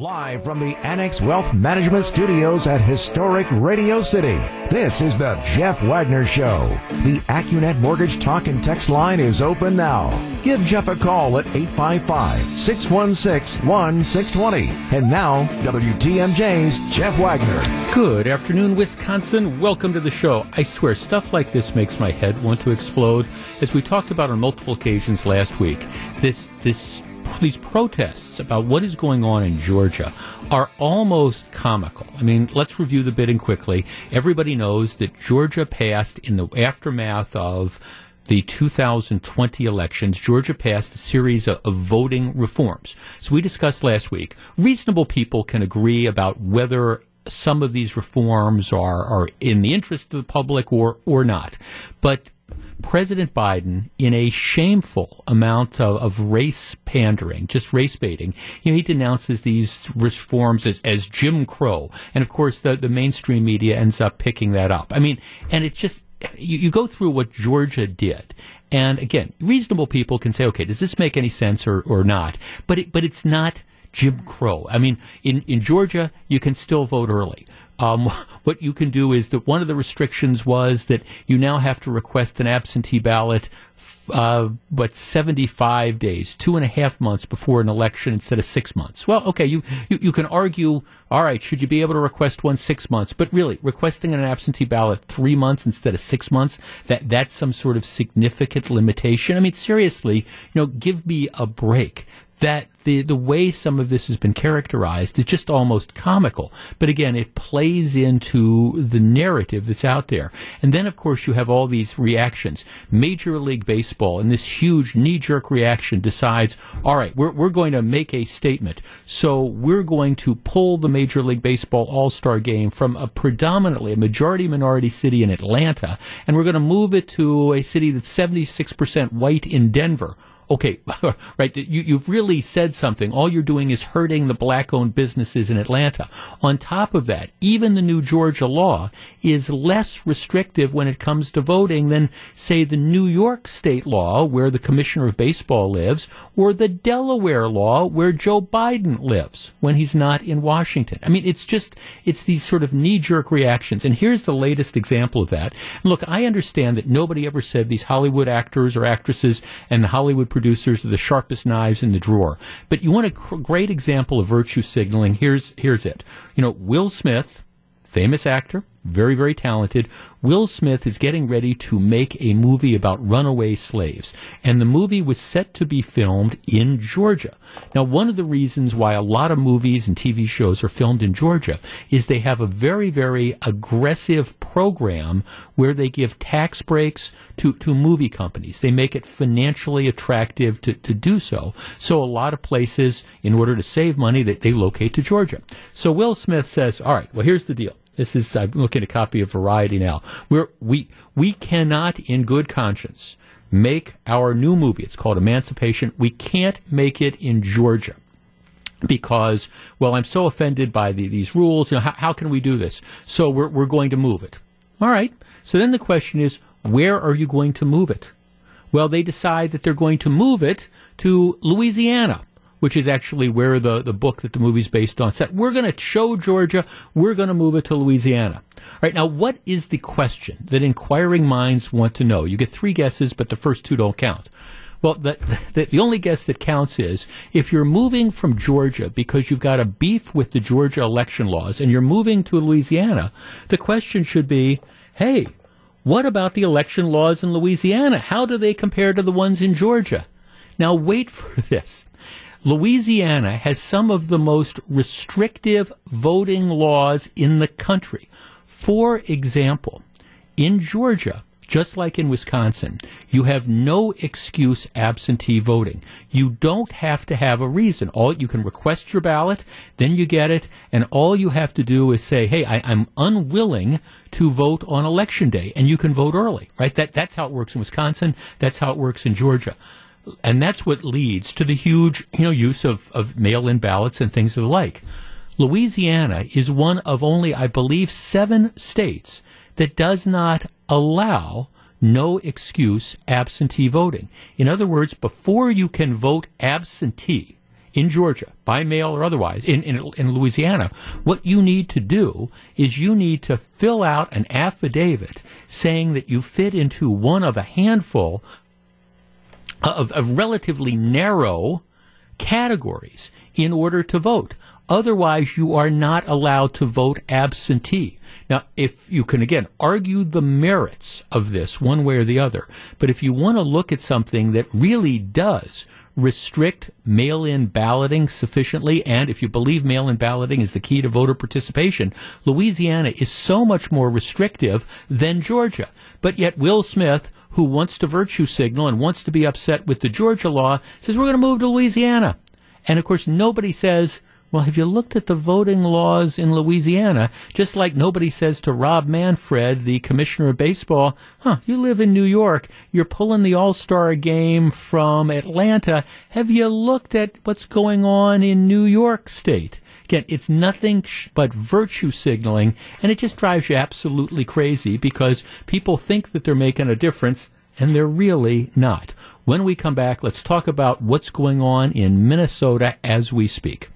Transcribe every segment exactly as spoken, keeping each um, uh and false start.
Live from the Annex Wealth Management Studios at Historic Radio City, this is the Jeff Wagner Show. The Acunet Mortgage Talk and Text line is open now. Give Jeff a call at eight five five, six one six, one six two zero. And now, W T M J's Jeff Wagner. Good afternoon, Wisconsin. Welcome to the show. I swear, stuff like this makes my head want to explode. As we talked about on multiple occasions last week, this this. These protests about what is going on in Georgia are almost comical. I mean, let's review the bidding quickly. Everybody knows that Georgia passed, in the aftermath of the two thousand twenty elections, Georgia passed a series of, of voting reforms. So we discussed last week, reasonable people can agree about whether some of these reforms are, are in the interest of the public or, or not. But President Biden, in a shameful amount of, of race pandering, just race baiting, you know, he denounces these reforms as, as Jim Crow. And, of course, the, the mainstream media ends up picking that up. I mean, and it's just, you, you go through what Georgia did. And, again, reasonable people can say, okay, does this make any sense or, or not? But it, but it's not Jim Crow. I mean, in, in Georgia, you can still vote early. Um, what you can do is that one of the restrictions was that you now have to request an absentee ballot, uh, but seventy-five days, two and a half months before an election instead of six months. Well, okay, you, you, you can argue, all right, should you be able to request one six months? But really, requesting an absentee ballot three months instead of six months, that, that's some sort of significant limitation. I mean, seriously, you know, give me a break. That the, the way some of this has been characterized is just almost comical. But again, it plays into the narrative that's out there. And then, of course, you have all these reactions. Major League Baseball, in this huge knee-jerk reaction, decides, all right, we're, we're going to make a statement. So we're going to pull the Major League Baseball All-Star Game from a predominantly, a majority-minority city in Atlanta, and we're going to move it to a city that's seventy-six percent white in Denver. Okay, right, you, you've really said something. All you're doing is hurting the black-owned businesses in Atlanta. On top of that, even the new Georgia law is less restrictive when it comes to voting than, say, the New York state law, where the commissioner of baseball lives, or the Delaware law, where Joe Biden lives when he's not in Washington. I mean, it's just, it's these sort of knee-jerk reactions. And here's the latest example of that. And look, I understand that nobody ever said these Hollywood actors or actresses and Hollywood producers are the sharpest knives in the drawer. But you want a cr- great example of virtue signaling? Here's here's it. You know, Will Smith, famous actor, very, very talented. Will Smith is getting ready to make a movie about runaway slaves. And the movie was set to be filmed in Georgia. Now, one of the reasons why a lot of movies and T V shows are filmed in Georgia is they have a very, very aggressive program where they give tax breaks to, to movie companies. They make it financially attractive to, to do so. So a lot of places, in order to save money, they, they locate to Georgia. So Will Smith says, all right, well, here's the deal. This is, I'm looking at a copy of Variety now. We're, we, we cannot, in good conscience, make our new movie. It's called Emancipation. We can't make it in Georgia because, well, I'm so offended by the, these rules. You know, how, how can we do this? So we're, we're going to move it. All right. So then the question is, where are you going to move it? Well, they decide that they're going to move it to Louisiana, which is actually where the, the book that the movie's based on said, we're going to show Georgia, we're going to move it to Louisiana. All right, now what is the question that inquiring minds want to know? You get three guesses, but the first two don't count. Well, the, the, the only guess that counts is if you're moving from Georgia because you've got a beef with the Georgia election laws and you're moving to Louisiana, the question should be, hey, what about the election laws in Louisiana? How do they compare to the ones in Georgia? Now wait for this. Louisiana has some of the most restrictive voting laws in the country. For example, in Georgia, just like in Wisconsin, you have no excuse absentee voting. You don't have to have a reason. All you can request your ballot, then you get it, and all you have to do is say, hey, I, I'm unwilling to vote on election day, and you can vote early, right? That, that's how it works in Wisconsin. That's how it works in Georgia. And that's what leads to the huge, you know, use of, of mail-in ballots and things of the like. Louisiana is one of only, I believe, seven states that does not allow no excuse absentee voting. In other words, before you can vote absentee, in Georgia, by mail or otherwise, in, in, in Louisiana, what you need to do is you need to fill out an affidavit saying that you fit into one of a handful of, of relatively narrow categories in order to vote. Otherwise, you are not allowed to vote absentee. Now, if you can, again, argue the merits of this one way or the other, but if you want to look at something that really does restrict mail-in balloting sufficiently, and if you believe mail-in balloting is the key to voter participation, Louisiana is so much more restrictive than Georgia. But yet Will Smith, who wants to virtue signal and wants to be upset with the Georgia law, says we're going to move to Louisiana. And, of course, nobody says, well, have you looked at the voting laws in Louisiana? Just like nobody says to Rob Manfred, the commissioner of baseball, huh, you live in New York. You're pulling the All-Star game from Atlanta. Have you looked at what's going on in New York State? Again, it's nothing sh- but virtue signaling, and it just drives you absolutely crazy because people think that they're making a difference, and they're really not. When we come back, let's talk about what's going on in Minnesota as we speak.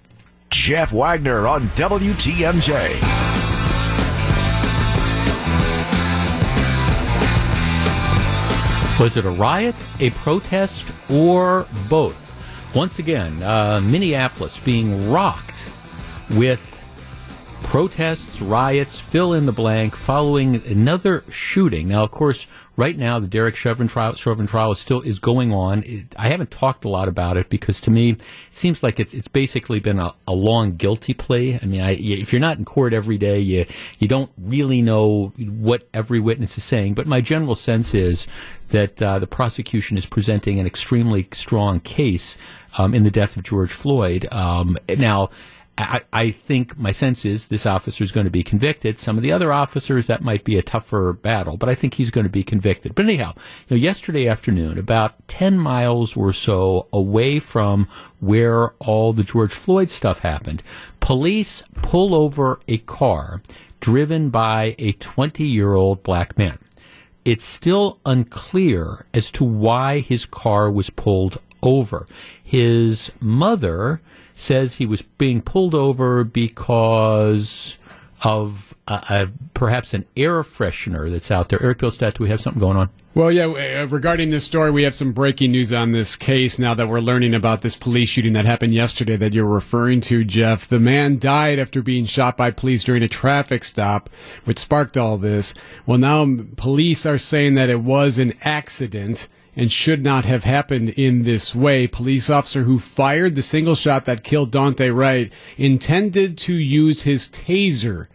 Jeff Wagner on W T M J. Was it a riot, a protest, or both? Once again, uh, Minneapolis being rocked with protests, riots, fill in the blank, following another shooting. Now, of course, right now, the Derek Chauvin trial, Chauvin trial is still is going on. It, I haven't talked a lot about it because, to me, it seems like it's it's basically been a, a long guilty plea. I mean, I, if you're not in court every day, you you don't really know what every witness is saying. But my general sense is that uh, the prosecution is presenting an extremely strong case um, in the death of George Floyd. Um, now. I, I think my sense is this officer is going to be convicted. Some of the other officers, that might be a tougher battle, but I think he's going to be convicted. But anyhow, you know, yesterday afternoon, about ten miles or so away from where all the George Floyd stuff happened, police pull over a car driven by a twenty-year-old black man. It's still unclear as to why his car was pulled over. His mother says he was being pulled over because of uh, uh, perhaps an air freshener that's out there. Eric Bilstadt, do we have something going on? Well, yeah, regarding this story, we have some breaking news on this case now that we're learning about this police shooting that happened yesterday that you're referring to, Jeff. The man died after being shot by police during a traffic stop, which sparked all this. Well, now police are saying that it was an accident and should not have happened in this way. Police officer who fired the single shot that killed Dante Wright intended to use his taser,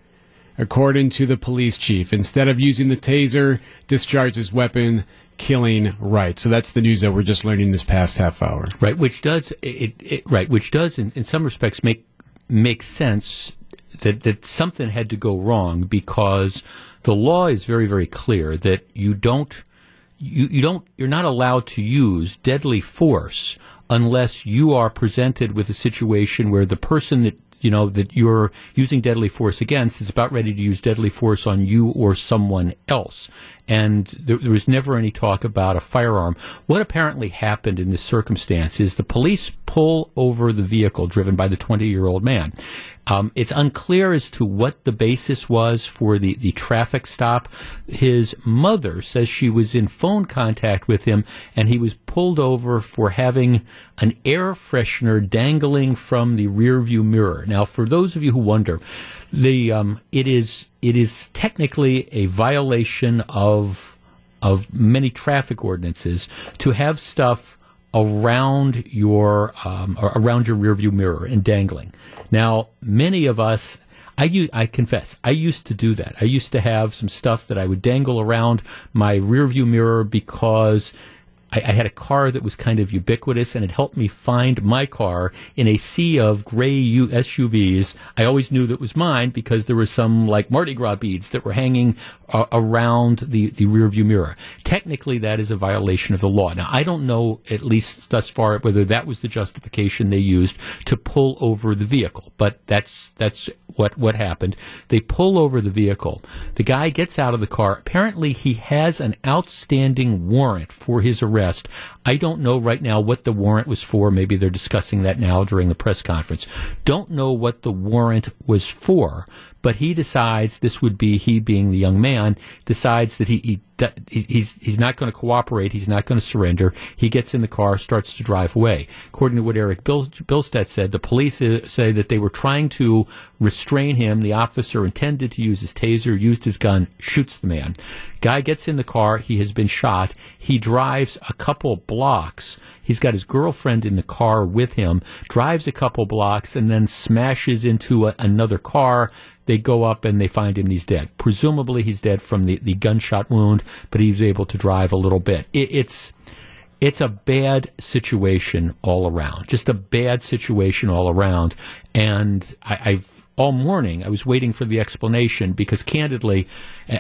according to the police chief. Instead of using the taser, discharged his weapon, killing Wright. So that's the news that we're just learning this past half hour. Right, which does, it, it, right, which does in, in some respects make make sense that, that something had to go wrong, because the law is very, very clear that you don't You, you don't, you're not allowed to use deadly force unless you are presented with a situation where the person that, you know, that you're using deadly force against is about ready to use deadly force on you or someone else. And there, there was never any talk about a firearm. What apparently happened in this circumstance is the police pull over the vehicle driven by the twenty-year-old man. Um, it's unclear as to what the basis was for the, the traffic stop. His mother says she was in phone contact with him, and he was pulled over for having an air freshener dangling from the rearview mirror. Now, for those of you who wonder, the um, it is it is technically a violation of of many traffic ordinances to have stuff around your um, around your rearview mirror and dangling. Now, many of us, I u- I confess, I used to do that. I used to have some stuff that I would dangle around my rearview mirror because I, I had a car that was kind of ubiquitous, and it helped me find my car in a sea of gray U- S U Vs. I always knew that was mine because there were some like Mardi Gras beads that were hanging uh, around the, the rearview mirror. Technically, that is a violation of the law. Now, I don't know, at least thus far, whether that was the justification they used to pull over the vehicle, but that's that's what, what happened. They pull over the vehicle. The guy gets out of the car. Apparently, he has an outstanding warrant for his arrest. I don't know right now what the warrant was for. Maybe they're discussing that now during the press conference. Don't know what the warrant was for, but he decides, this would be he being the young man, decides that he, he he's he's not going to cooperate, he's not going to surrender. He gets in the car, starts to drive away. According to what Eric Bilstadt said, the police say that they were trying to restrain him. The officer intended to use his taser, used his gun, shoots the man. Guy gets in the car. He has been shot. He drives a couple blocks. He's got his girlfriend in the car with him, drives a couple blocks, and then smashes into a, another car. They go up and they find him. He's dead. Presumably he's dead from the, the gunshot wound, but he was able to drive a little bit. It, it's it's a bad situation all around, just a bad situation all around. And I, I've all morning I was waiting for the explanation because, candidly,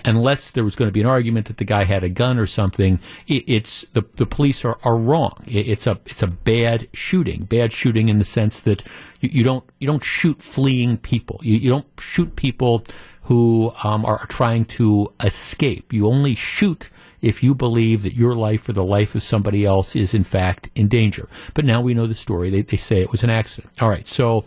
unless there was going to be an argument that the guy had a gun or something, it, it's the the police are, are wrong. It, it's a it's a bad shooting, bad shooting in the sense that you, you don't you don't shoot fleeing people. You, you don't shoot people who um, are trying to escape. You only shoot if you believe that your life or the life of somebody else is, in fact, in danger. But now we know the story. They, they say it was an accident. All right, so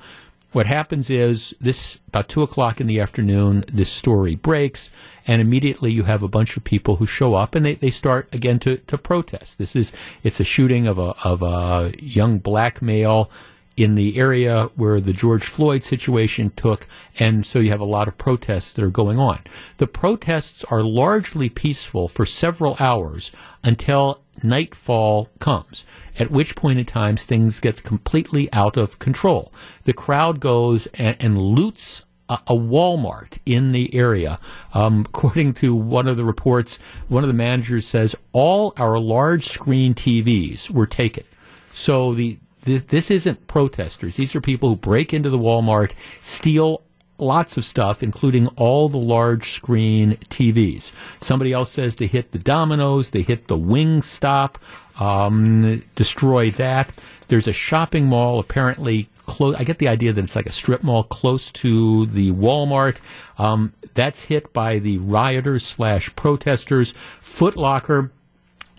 what happens is this, about two o'clock in the afternoon, this story breaks, and immediately you have a bunch of people who show up, and they, they start, again, to, to protest. This is, it's a shooting of a, of a young black male in the area where the George Floyd situation took, and so you have a lot of protests that are going on. The protests are largely peaceful for several hours until nightfall comes, at which point in time things get completely out of control. The crowd goes and, and loots a Walmart in the area. Um, according to one of the reports, one of the managers says, all our large screen T Vs were taken. So the This isn't protesters. These are people who break into the Walmart, steal lots of stuff, including all the large screen T Vs. Somebody else says they hit the Domino's, they hit the Wingstop, um, destroy that. There's a shopping mall apparently close. I get the idea that it's like a strip mall close to the Walmart. Um, that's hit by the rioters slash protesters. Foot Locker,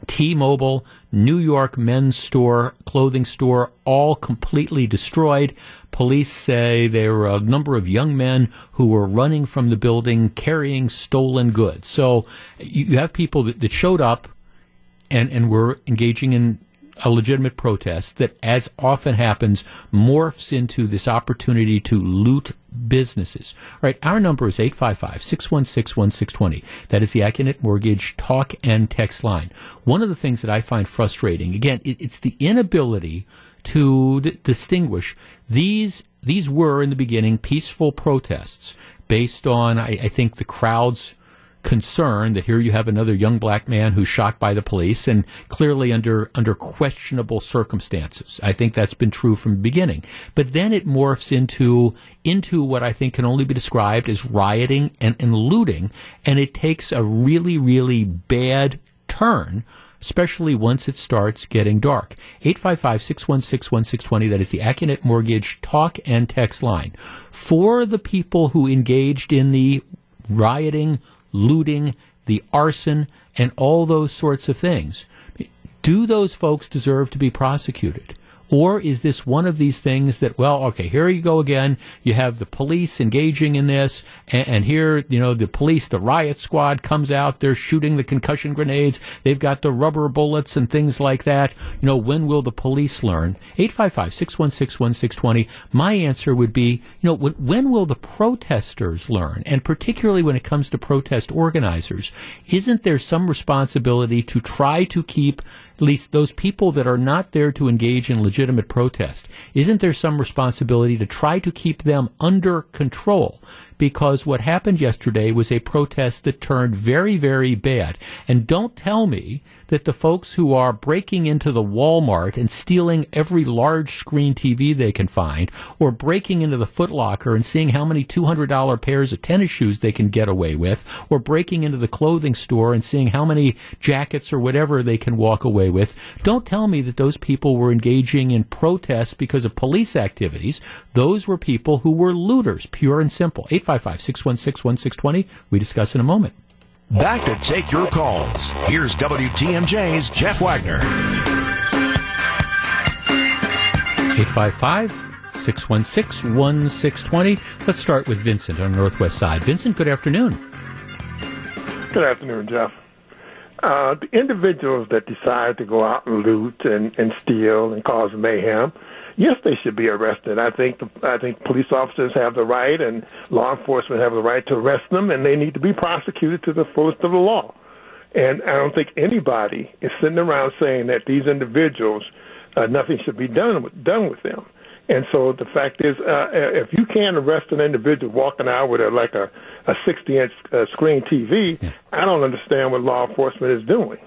T-Mobile, New York men's store, clothing store, all completely destroyed. Police say there were a number of young men who were running from the building carrying stolen goods. So you have people that, that showed up and, and were engaging in a legitimate protest that, as often happens, morphs into this opportunity to loot businesses. All right, our number is eight five five, six one six, one six two zero. That is the Acunet Mortgage talk and text line. One of the things that I find frustrating, again, it, it's the inability to d- distinguish. These, these were, in the beginning, peaceful protests based on, I, I think, the crowd's concern that here you have another young black man who's shot by the police, and clearly under under questionable circumstances. I think that's been true from the beginning. But then it morphs into into what I think can only be described as rioting and, and looting, and it takes a really, really bad turn, especially once it starts getting dark. eight five five, six one six, one six two zero, that is the Acunet Mortgage talk and text line. For the people who engaged in the rioting, looting, the arson, and all those sorts of things, do those folks deserve to be prosecuted? Or is this one of these things that, well, okay, here you go again. You have the police engaging in this, and, and here, you know, the police, the riot squad comes out. They're shooting the concussion grenades. They've got the rubber bullets and things like that. You know, when will the police learn? eight five five, six one six, one six two zero. My answer would be, you know, when, when will the protesters learn? And particularly when it comes to protest organizers, isn't there some responsibility to try to keep at least those people that are not there to engage in legitimate protest, isn't there some responsibility to try to keep them under control? because what happened yesterday was a protest that turned very, very bad. And don't tell me that the folks who are breaking into the Walmart and stealing every large screen T V they can find, or breaking into the Foot Locker and seeing how many two hundred dollars pairs of tennis shoes they can get away with, or breaking into the clothing store and seeing how many jackets or whatever they can walk away with, don't tell me that those people were engaging in protests because of police activities. Those were people who were looters, pure and simple. eight five five, six one six, one six two zero. We discuss in a moment. Back to take your calls. Here's W T M J's Jeff Wagner. eight five five, six one six, one six two zero. Let's start with Vincent on the Northwest Side. Vincent, good afternoon. Good afternoon, Jeff. Uh, the individuals that decide to go out and loot and, and steal and cause mayhem, yes, they should be arrested. I think the, I think police officers have the right and law enforcement have the right to arrest them, and they need to be prosecuted to the fullest of the law. And I don't think anybody is sitting around saying that these individuals, uh, nothing should be done with, done with them. And so the fact is, uh, if you can't arrest an individual walking out with a, like a, a sixty-inch uh, screen T V, yeah. I don't understand what law enforcement is doing.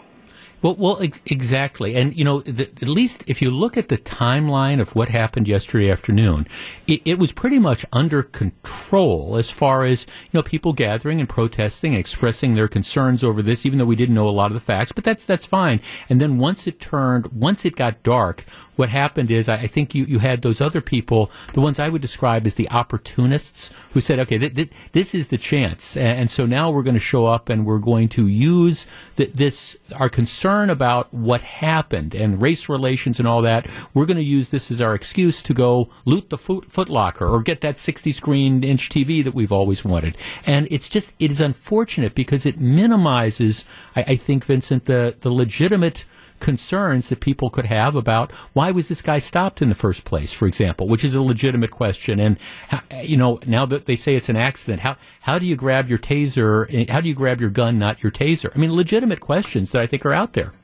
Well, well, ex- exactly. And, you know, the, at least if you look at the timeline of what happened yesterday afternoon, it, it was pretty much under control as far as, you know, people gathering and protesting and expressing their concerns over this, even though we didn't know a lot of the facts. But that's that's fine. And then once it turned, once it got dark, what happened is I, I think you, you had those other people, the ones I would describe as the opportunists, who said, okay, th- th- this is the chance. And, and so now we're going to show up and we're going to use th- this, our concern about what happened and race relations and all that, we're going to use this as our excuse to go loot the foot, foot Locker or get that sixty-screen inch T V that we've always wanted. And it's just, it is unfortunate because it minimizes, I, I think, Vincent, the, the legitimate concerns that people could have about why was this guy stopped in the first place, for example, which is a legitimate question. And, you know, now that they say it's an accident, how how do you grab your taser, how do you grab your gun, not your taser? I mean, legitimate questions that I think are out there.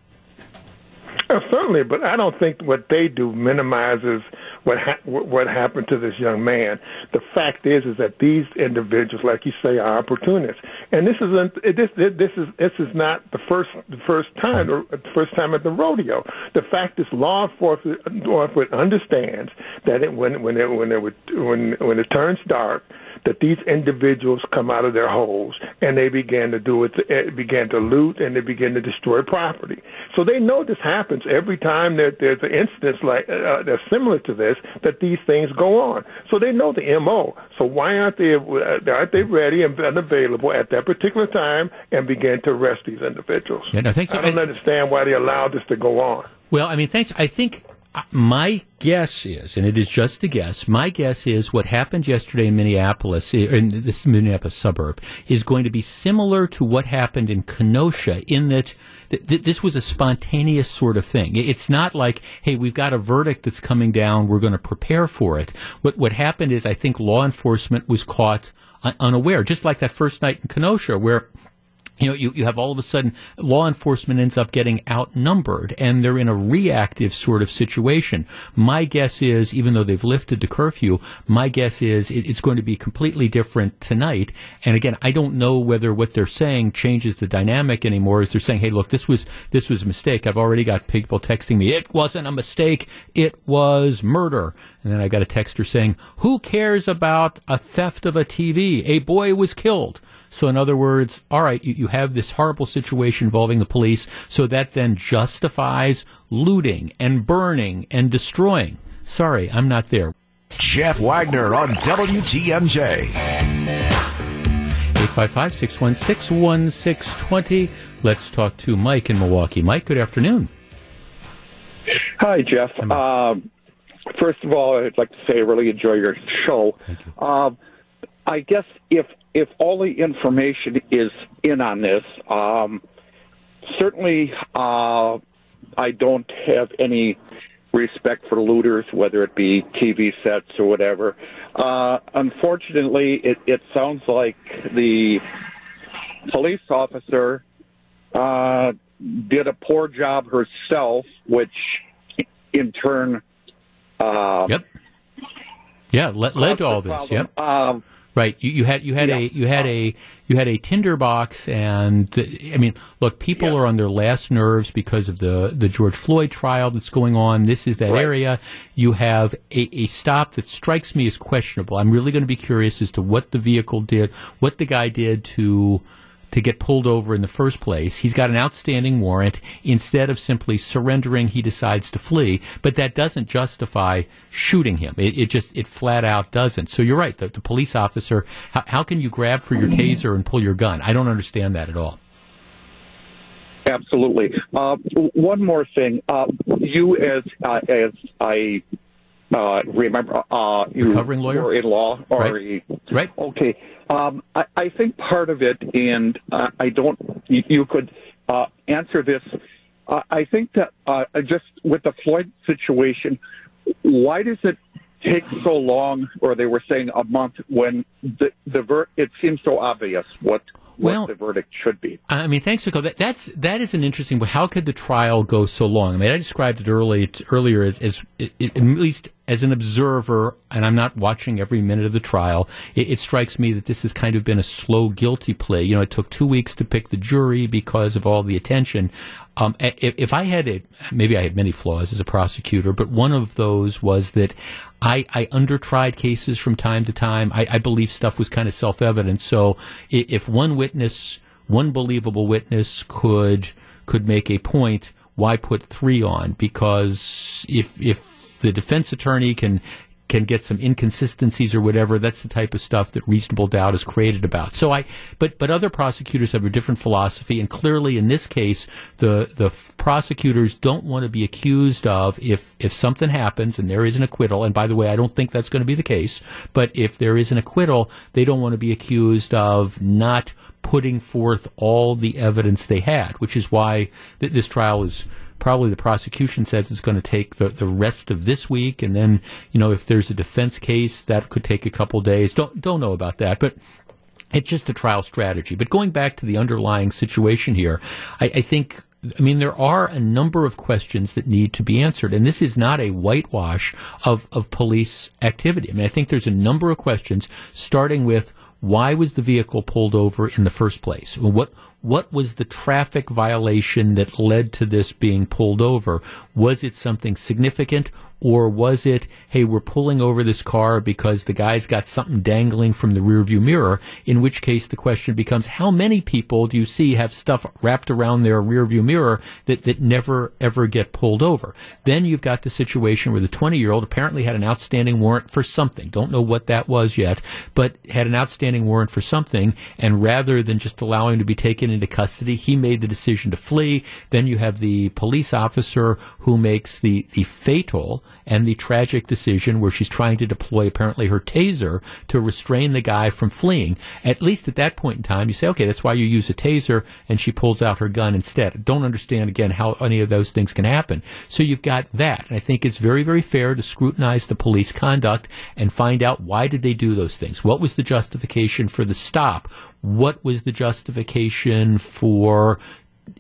Uh, certainly, but I don't think what they do minimizes what ha- what happened to this young man. The fact is, is that these individuals, like you say, are opportunists, and this isn't this this is this is not the first the first time or the first time at the rodeo. The fact is, law enforcement understands that it, when when it, when it would, when when it turns dark, that these individuals come out of their holes and they began to do it, began to loot and they began to destroy property. So they know this happens every time that there's an instance like uh, that's similar to this, that these things go on. So they know the M O. So why aren't they uh, aren't they ready and available at that particular time and begin to arrest these individuals? Yeah, no, thanks. I don't I, understand why they allowed this to go on. Well, I mean, thanks. I think. My guess is, and it is just a guess, my guess is what happened yesterday in Minneapolis, in this Minneapolis suburb, is going to be similar to what happened in Kenosha in that th- th- this was a spontaneous sort of thing. It's not like, hey, we've got a verdict that's coming down, we're going to prepare for it. What, what happened is I think law enforcement was caught un- unaware, just like that first night in Kenosha where... You know, you, you have all of a sudden law enforcement ends up getting outnumbered and they're in a reactive sort of situation. My guess is, even though they've lifted the curfew, my guess is it, it's going to be completely different tonight. And again, I don't know whether what they're saying changes the dynamic anymore. Is they're saying, hey, look, this was, this was a mistake. I've already got people texting me, it wasn't a mistake, it was murder. And then I got a texter saying, who cares about a theft of a T V? A boy was killed. So in other words, all right, you, you have this horrible situation involving the police, so that then justifies looting and burning and destroying. Sorry, I'm not there. Jeff Wagner on W T M J. eight five five, six one six, one six two zero. Let's talk to Mike in Milwaukee. Mike, good afternoon. Hi, Jeff. Hi, um... First of all, I'd like to say I really enjoy your show. Thank you. Um, I guess if if all the information is in on this, um, certainly uh, I don't have any respect for looters, whether it be T V sets or whatever. Uh, unfortunately, it, it sounds like the police officer uh, did a poor job herself, which in turn... Um, yep. Yeah, led, led to all this. Problem. Yep. Um, Right. You, you had you had yeah. a you had a you had a tinderbox, and I mean, look, people yes. are on their last nerves because of the, the George Floyd trial that's going on. This is that right. area. You have a, a stop that strikes me as questionable. I'm really going to be curious as to what the vehicle did, what the guy did to to get pulled over in the first place. He's got an outstanding warrant. Instead of simply surrendering, he decides to flee. But that doesn't justify shooting him. It, it just, it flat out doesn't. So you're right. The, the police officer, how, how can you grab for your taser and pull your gun? I don't understand that at all. Absolutely. Uh, one more thing. Uh, you, as uh, as I uh, remember, uh, you recovering lawyer? Were in law, or right. A, right. Okay. Um, I, I think part of it, and uh, I don't, you, you could uh, answer this. Uh, I think that uh, just with the Floyd situation, why does it take so long, or they were saying a month, when the, the ver- it seems so obvious what, what well, the verdict should be? I mean, thanks, Nico. That, that's, that is an interesting, but how could the trial go so long? I mean, I described it early, earlier as, as it, it, at least as an observer, and I'm not watching every minute of the trial, it, it strikes me that this has kind of been a slow guilty plea. You know, it took two weeks to pick the jury because of all the attention. Um, if, if I had a, maybe I had many flaws as a prosecutor, but one of those was that I, I undertried cases from time to time. I, I believe stuff was kind of self-evident. So if one witness, one believable witness could, could make a point, why put three on? Because if, if, the defense attorney can can get some inconsistencies or whatever, that's the type of stuff that reasonable doubt is created about. So I, but but other prosecutors have a different philosophy, and clearly in this case, the the prosecutors don't want to be accused of, if if something happens and there is an acquittal, and by the way, I don't think that's going to be the case, but if there is an acquittal, they don't want to be accused of not putting forth all the evidence they had, which is why th- this trial is probably, the prosecution says, it's going to take the, the rest of this week, and then, you know, if there's a defense case, that could take a couple days. Don't don't know about that, but it's just a trial strategy. But going back to the underlying situation here, I, I think, I mean, there are a number of questions that need to be answered, and this is not a whitewash of, of police activity. I mean, I think there's a number of questions, starting with, why was the vehicle pulled over in the first place? What what was the traffic violation that led to this being pulled over? Was it something significant, or was it, hey, we're pulling over this car because the guy's got something dangling from the rearview mirror, in which case the question becomes, how many people do you see have stuff wrapped around their rearview mirror that, that never, ever get pulled over? Then you've got the situation where the twenty-year-old apparently had an outstanding warrant for something. Don't know what that was yet, but had an outstanding warrant for something, and rather than just allowing him to be taken into custody, he made the decision to flee. Then you have the police officer who makes the, the fatal and the tragic decision where she's trying to deploy apparently her taser to restrain the guy from fleeing. At least at that point in time, you say, okay, that's why you use a taser, and she pulls out her gun instead. Don't understand, again, how any of those things can happen. So you've got that. And I think it's very, very fair to scrutinize the police conduct and find out, why did they do those things? What was the justification for the stop? What was the justification for,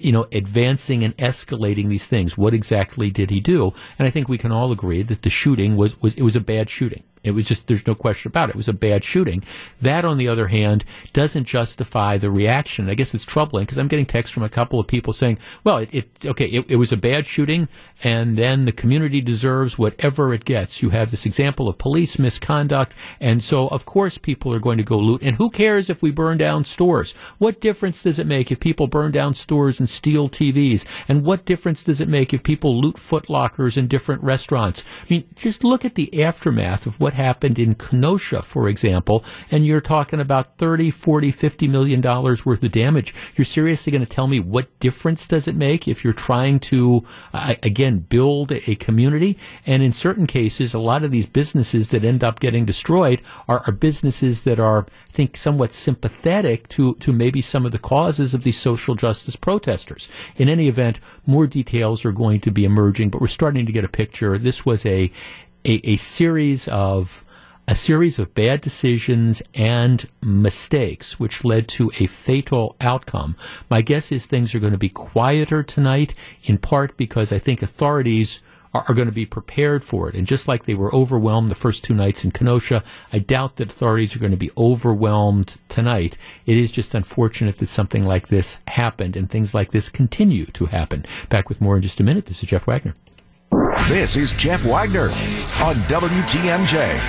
you know, advancing and escalating these things? What exactly did he do? And I think we can all agree that the shooting was, was, it was a bad shooting. It was just, there's no question about it. It was a bad shooting. That, on the other hand, doesn't justify the reaction. I guess it's troubling because I'm getting texts from a couple of people saying, well, it, it okay, it, it was a bad shooting, and then the community deserves whatever it gets. You have this example of police misconduct, and so, of course, people are going to go loot. And who cares if we burn down stores? What difference does it make if people burn down stores and steal T Vs? And what difference does it make if people loot Foot Lockers and different restaurants? I mean, just look at the aftermath of what happened in Kenosha, for example, and you're talking about thirty, forty, fifty million dollars worth of damage. You're seriously going to tell me what difference does it make if you're trying to, uh, again, build a community? And in certain cases, a lot of these businesses that end up getting destroyed are, are businesses that are, I think, somewhat sympathetic to, to maybe some of the causes of these social justice protesters. In any event, more details are going to be emerging, but we're starting to get a picture. This was a A, a series of a series of bad decisions and mistakes, which led to a fatal outcome. My guess is things are going to be quieter tonight, in part because I think authorities are going to be prepared for it. And just like they were overwhelmed the first two nights in Kenosha, I doubt that authorities are going to be overwhelmed tonight. It is just unfortunate that something like this happened, and things like this continue to happen. Back with more in just a minute. This is Jeff Wagner. This is Jeff Wagner on W T M J.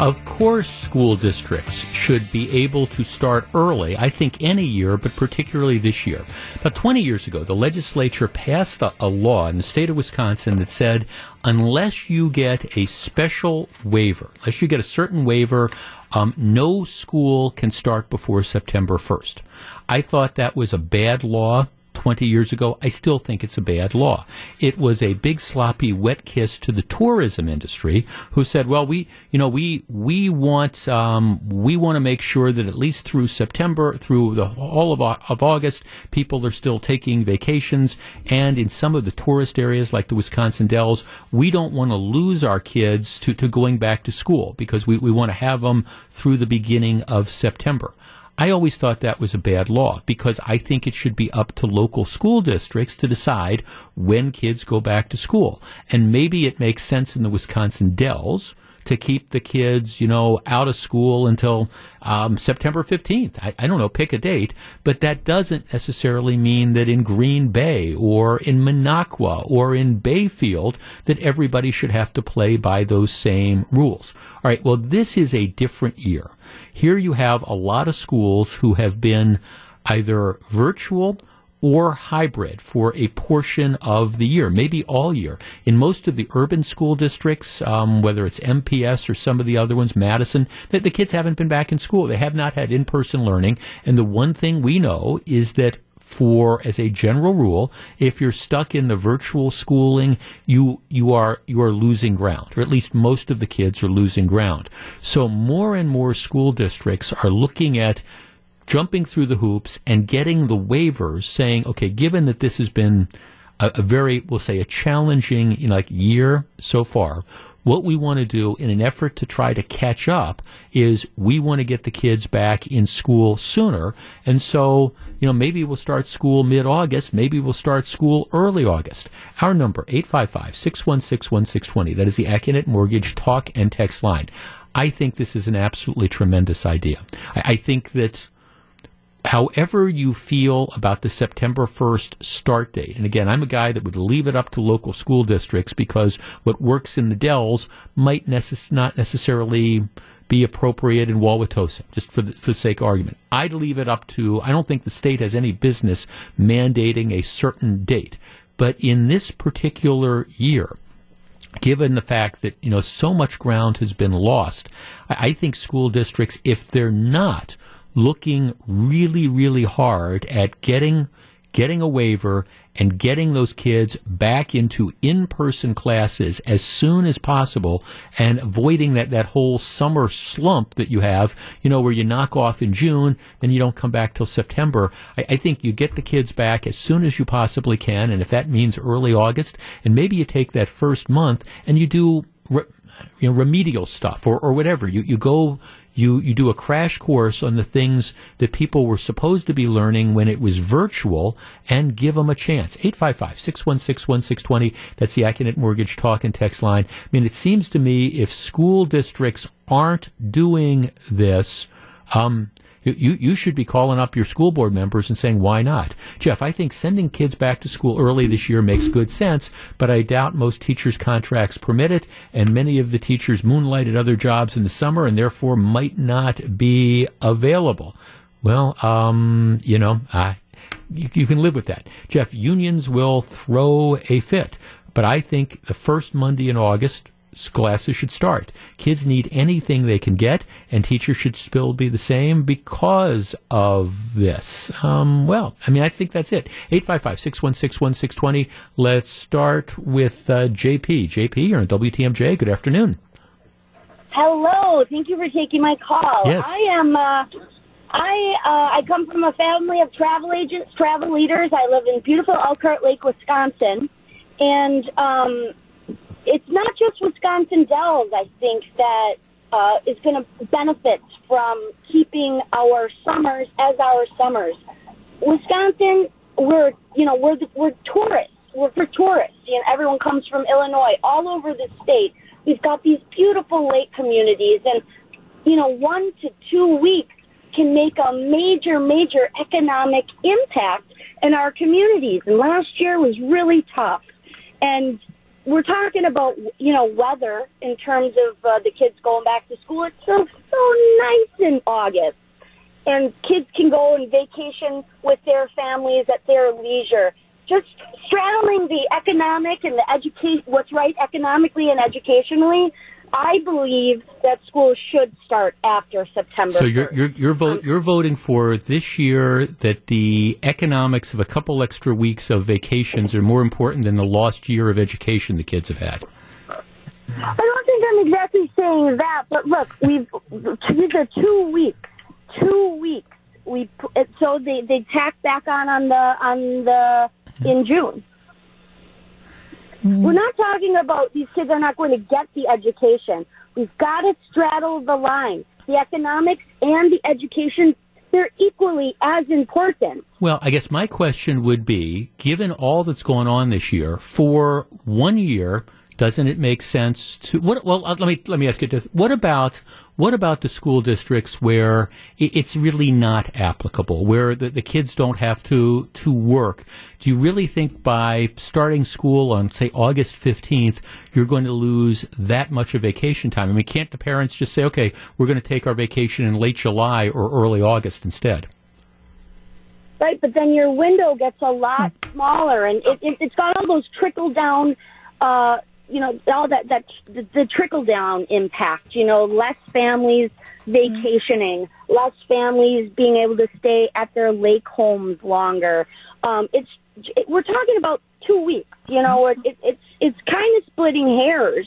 Of course, school districts should be able to start early, I think any year, but particularly this year. About twenty years ago, the legislature passed a, a law in the state of Wisconsin that said, unless you get a special waiver, unless you get a certain waiver, um, no school can start before September first. I thought that was a bad law. twenty years ago, I still think it's a bad law. It was a big, sloppy, wet kiss to the tourism industry, who said, "Well, we, you know, we we want um, we want to make sure that at least through September, through the all of, of August, people are still taking vacations, and in some of the tourist areas like the Wisconsin Dells, we don't want to lose our kids to, to going back to school because we, we want to have them through the beginning of September." I always thought that was a bad law because I think it should be up to local school districts to decide when kids go back to school. And maybe it makes sense in the Wisconsin Dells to keep the kids, you know, out of school until um, September fifteenth. I, I don't know, pick a date. But that doesn't necessarily mean that in Green Bay or in Minocqua or in Bayfield that everybody should have to play by those same rules. All right, well, this is a different year. Here you have a lot of schools who have been either virtual or hybrid for a portion of the year, maybe all year. In most of the urban school districts, um, whether it's M P S or some of the other ones, Madison, that the kids haven't been back in school. They have not had in-person learning. And the one thing we know is that for, as a general rule, if you're stuck in the virtual schooling, you you are you are losing ground, or at least most of the kids are losing ground. So more and more school districts are looking at jumping through the hoops and getting the waivers, saying, okay, given that this has been a, a very, we'll say, a challenging, you know, like year so far, what we want to do in an effort to try to catch up is we want to get the kids back in school sooner. And so, you know, maybe we'll start school mid-August. Maybe we'll start school early August. Our number, eight five five, six one six, one six two zero. That is the Acunet Mortgage talk and text line. I think this is an absolutely tremendous idea. I, I think that however you feel about the September first start date, and again, I'm a guy that would leave it up to local school districts because what works in the Dells might necess- not necessarily be appropriate in Wauwatosa, just for the, for the sake of argument. I'd leave it up to, I don't think the state has any business mandating a certain date. But in this particular year, given the fact that, you know, so much ground has been lost, I, I think school districts, if they're not looking really, really hard at getting getting a waiver and getting those kids back into in-person classes as soon as possible and avoiding that, that whole summer slump that you have, you know, where you knock off in June, then you don't come back till September. I, I think you get the kids back as soon as you possibly can, and if that means early August, and maybe you take that first month and you do re, you know, remedial stuff or, or whatever. You, you go... You you do a crash course on the things that people were supposed to be learning when it was virtual and give them a chance. eight five five, six one six, one six two zero. That's the Acunet Mortgage talk and text line. I mean, it seems to me if school districts aren't doing this, um, you, you should be calling up your school board members and saying, why not? Jeff, I think sending kids back to school early this year makes good sense, but I doubt most teachers' contracts permit it, and many of the teachers moonlight at other jobs in the summer and therefore might not be available. Well, um, you know, uh, you, you can live with that. Jeff, unions will throw a fit, but I think the first Monday in August, classes should start. Kids need anything they can get, and teachers should still be the same because of this. Um, well, I mean, I think that's it. eight five five, six one six, one six two zero. Let's start with uh, J P. J P, you're on W T M J. Good afternoon. Hello. Thank you for taking my call. Yes. I am. Uh, I uh, I come from a family of travel agents, travel leaders. I live in beautiful Elkhart Lake, Wisconsin, and um. It's not just Wisconsin Dells, I think, that uh, is going to benefit from keeping our summers as our summers. Wisconsin, we're, you know, we're, we're tourists. we're for tourists, and everyone comes from Illinois, all over the state. We've got these beautiful lake communities, and, you know, one to two weeks can make a major, major economic impact in our communities. And last year was really tough. And we're talking about, you know, weather in terms of uh, the kids going back to school. It's so, so nice in August. And kids can go and vacation with their families at their leisure. Just straddling the economic and the educate, what's right economically and educationally, I believe that schools should start after September. So you're you're you're, vote, you're voting for this year that the economics of a couple extra weeks of vacations are more important than the lost year of education the kids have had. I don't think I'm exactly saying that, but look, we've these are two weeks, two weeks. We so they they tack back on on the on the in June. We're not talking about these kids are not going to get the education. We've got to straddle the line. The economics and the education, they're equally as important. Well, I guess my question would be, given all that's going on this year, for one year, doesn't it make sense to what? Well, let me let me ask you this: What about what about the school districts where it's really not applicable, where the, the kids don't have to to work? Do you really think by starting school on, say, August fifteenth, you're going to lose that much of vacation time? I mean, can't the parents just say, "Okay, we're going to take our vacation in late July or early August instead"? Right, but then your window gets a lot smaller, and it, it, it's got all those trickle down. Uh, You know, all that, that the, the trickle down impact, you know, less families vacationing, mm-hmm. less families being able to stay at their lake homes longer. Um, it's it, we're talking about two weeks, you know, it, it, it's it's kind of splitting hairs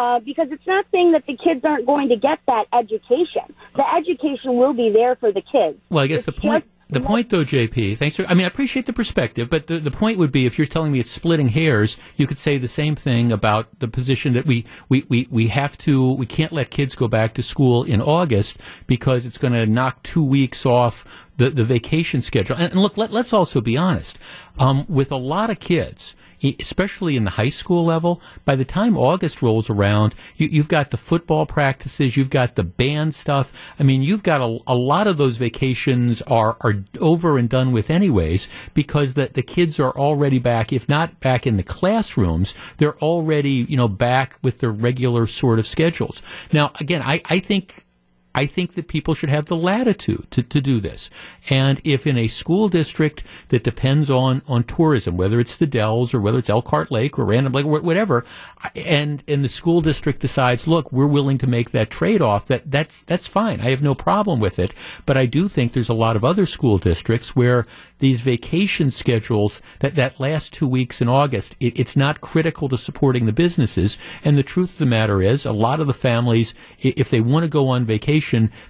uh, because it's not saying that the kids aren't going to get that education. The education will be there for the kids. Well, I guess it's the point. The point, though, J P, thanks for, I mean, I appreciate the perspective, but the, the point would be, if you're telling me it's splitting hairs, you could say the same thing about the position that we, we, we, we have to, we can't let kids go back to school in August because it's going to knock two weeks off the, the vacation schedule. And, and look, let, let's also be honest. Um, with a lot of kids, especially in the high school level, by the time August rolls around, you, you've got the football practices, you've got the band stuff. I mean, you've got a, a lot of those vacations are, are over and done with anyways, because the, the kids are already back, if not back in the classrooms, they're already, you know, back with their regular sort of schedules. Now, again, I, I think... I think that people should have the latitude to, to do this. And if in a school district that depends on, on tourism, whether it's the Dells or whether it's Elkhart Lake or Random Lake or whatever, and, and the school district decides, look, we're willing to make that trade-off, that, that's, that's fine. I have no problem with it. But I do think there's a lot of other school districts where these vacation schedules, that, that last two weeks in August, it, it's not critical to supporting the businesses. And the truth of the matter is, a lot of the families, if they want to go on vacation,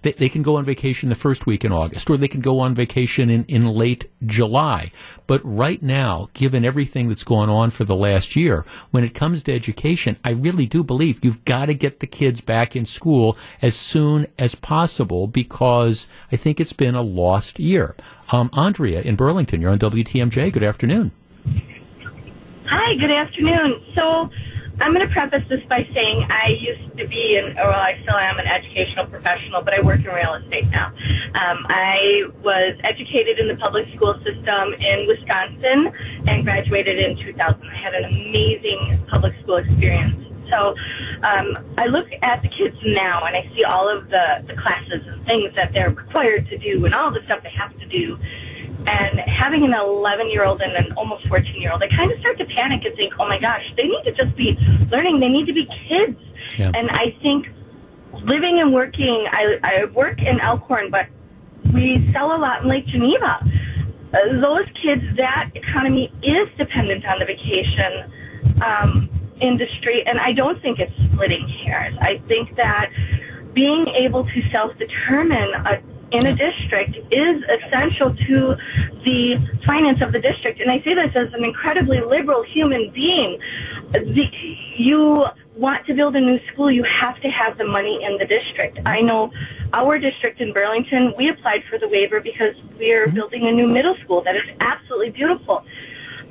They, they can go on vacation the first week in August, or they can go on vacation in, in late July. But right now, given everything that's gone on for the last year, when it comes to education, I really do believe you've got to get the kids back in school as soon as possible, because I think it's been a lost year. Um, Andrea in Burlington, you're on W T M J. Good afternoon. Hi, good afternoon. So I'm going to preface this by saying I used to be, an, or well, I still am an educational professional, but I work in real estate now. Um, I was educated in the public school system in Wisconsin and graduated in two thousand. I had an amazing public school experience. So um, I look at the kids now, and I see all of the, the classes and things that they're required to do and all the stuff they have to do. And having an eleven-year-old and an almost fourteen-year-old, I kind of start to panic and think, oh, my gosh, they need to just be learning. They need to be kids. Yeah. And I think living and working, I, I work in Elkhorn, but we sell a lot in Lake Geneva. Uh, those kids, that economy is dependent on the vacation um, industry, and I don't think it's splitting hairs. I think that being able to self-determine a in a district is essential to the finance of the district. And I say this as an incredibly liberal human being. The, you want to build a new school, you have to have the money in the district. I know our district in Burlington, we applied for the waiver because we're building a new middle school that is absolutely beautiful.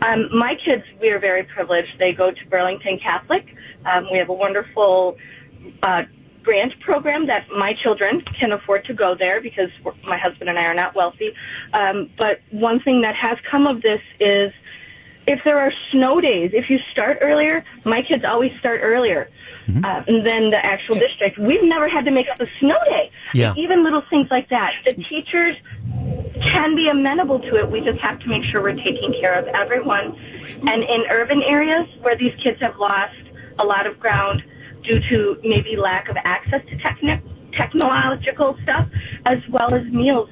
Um, my kids, we are very privileged. They go to Burlington Catholic. Um, we have a wonderful uh, grant program that my children can afford to go there because we're, my husband and I are not wealthy. Um, but one thing that has come of this is if there are snow days, if you start earlier, my kids always start earlier. Mm-hmm. uh, and then the actual district. We've never had to make up a snow day. Yeah. Even little things like that. The teachers can be amenable to it. We just have to make sure we're taking care of everyone. And in urban areas where these kids have lost a lot of ground due to maybe lack of access to techni- technological stuff as well as meals,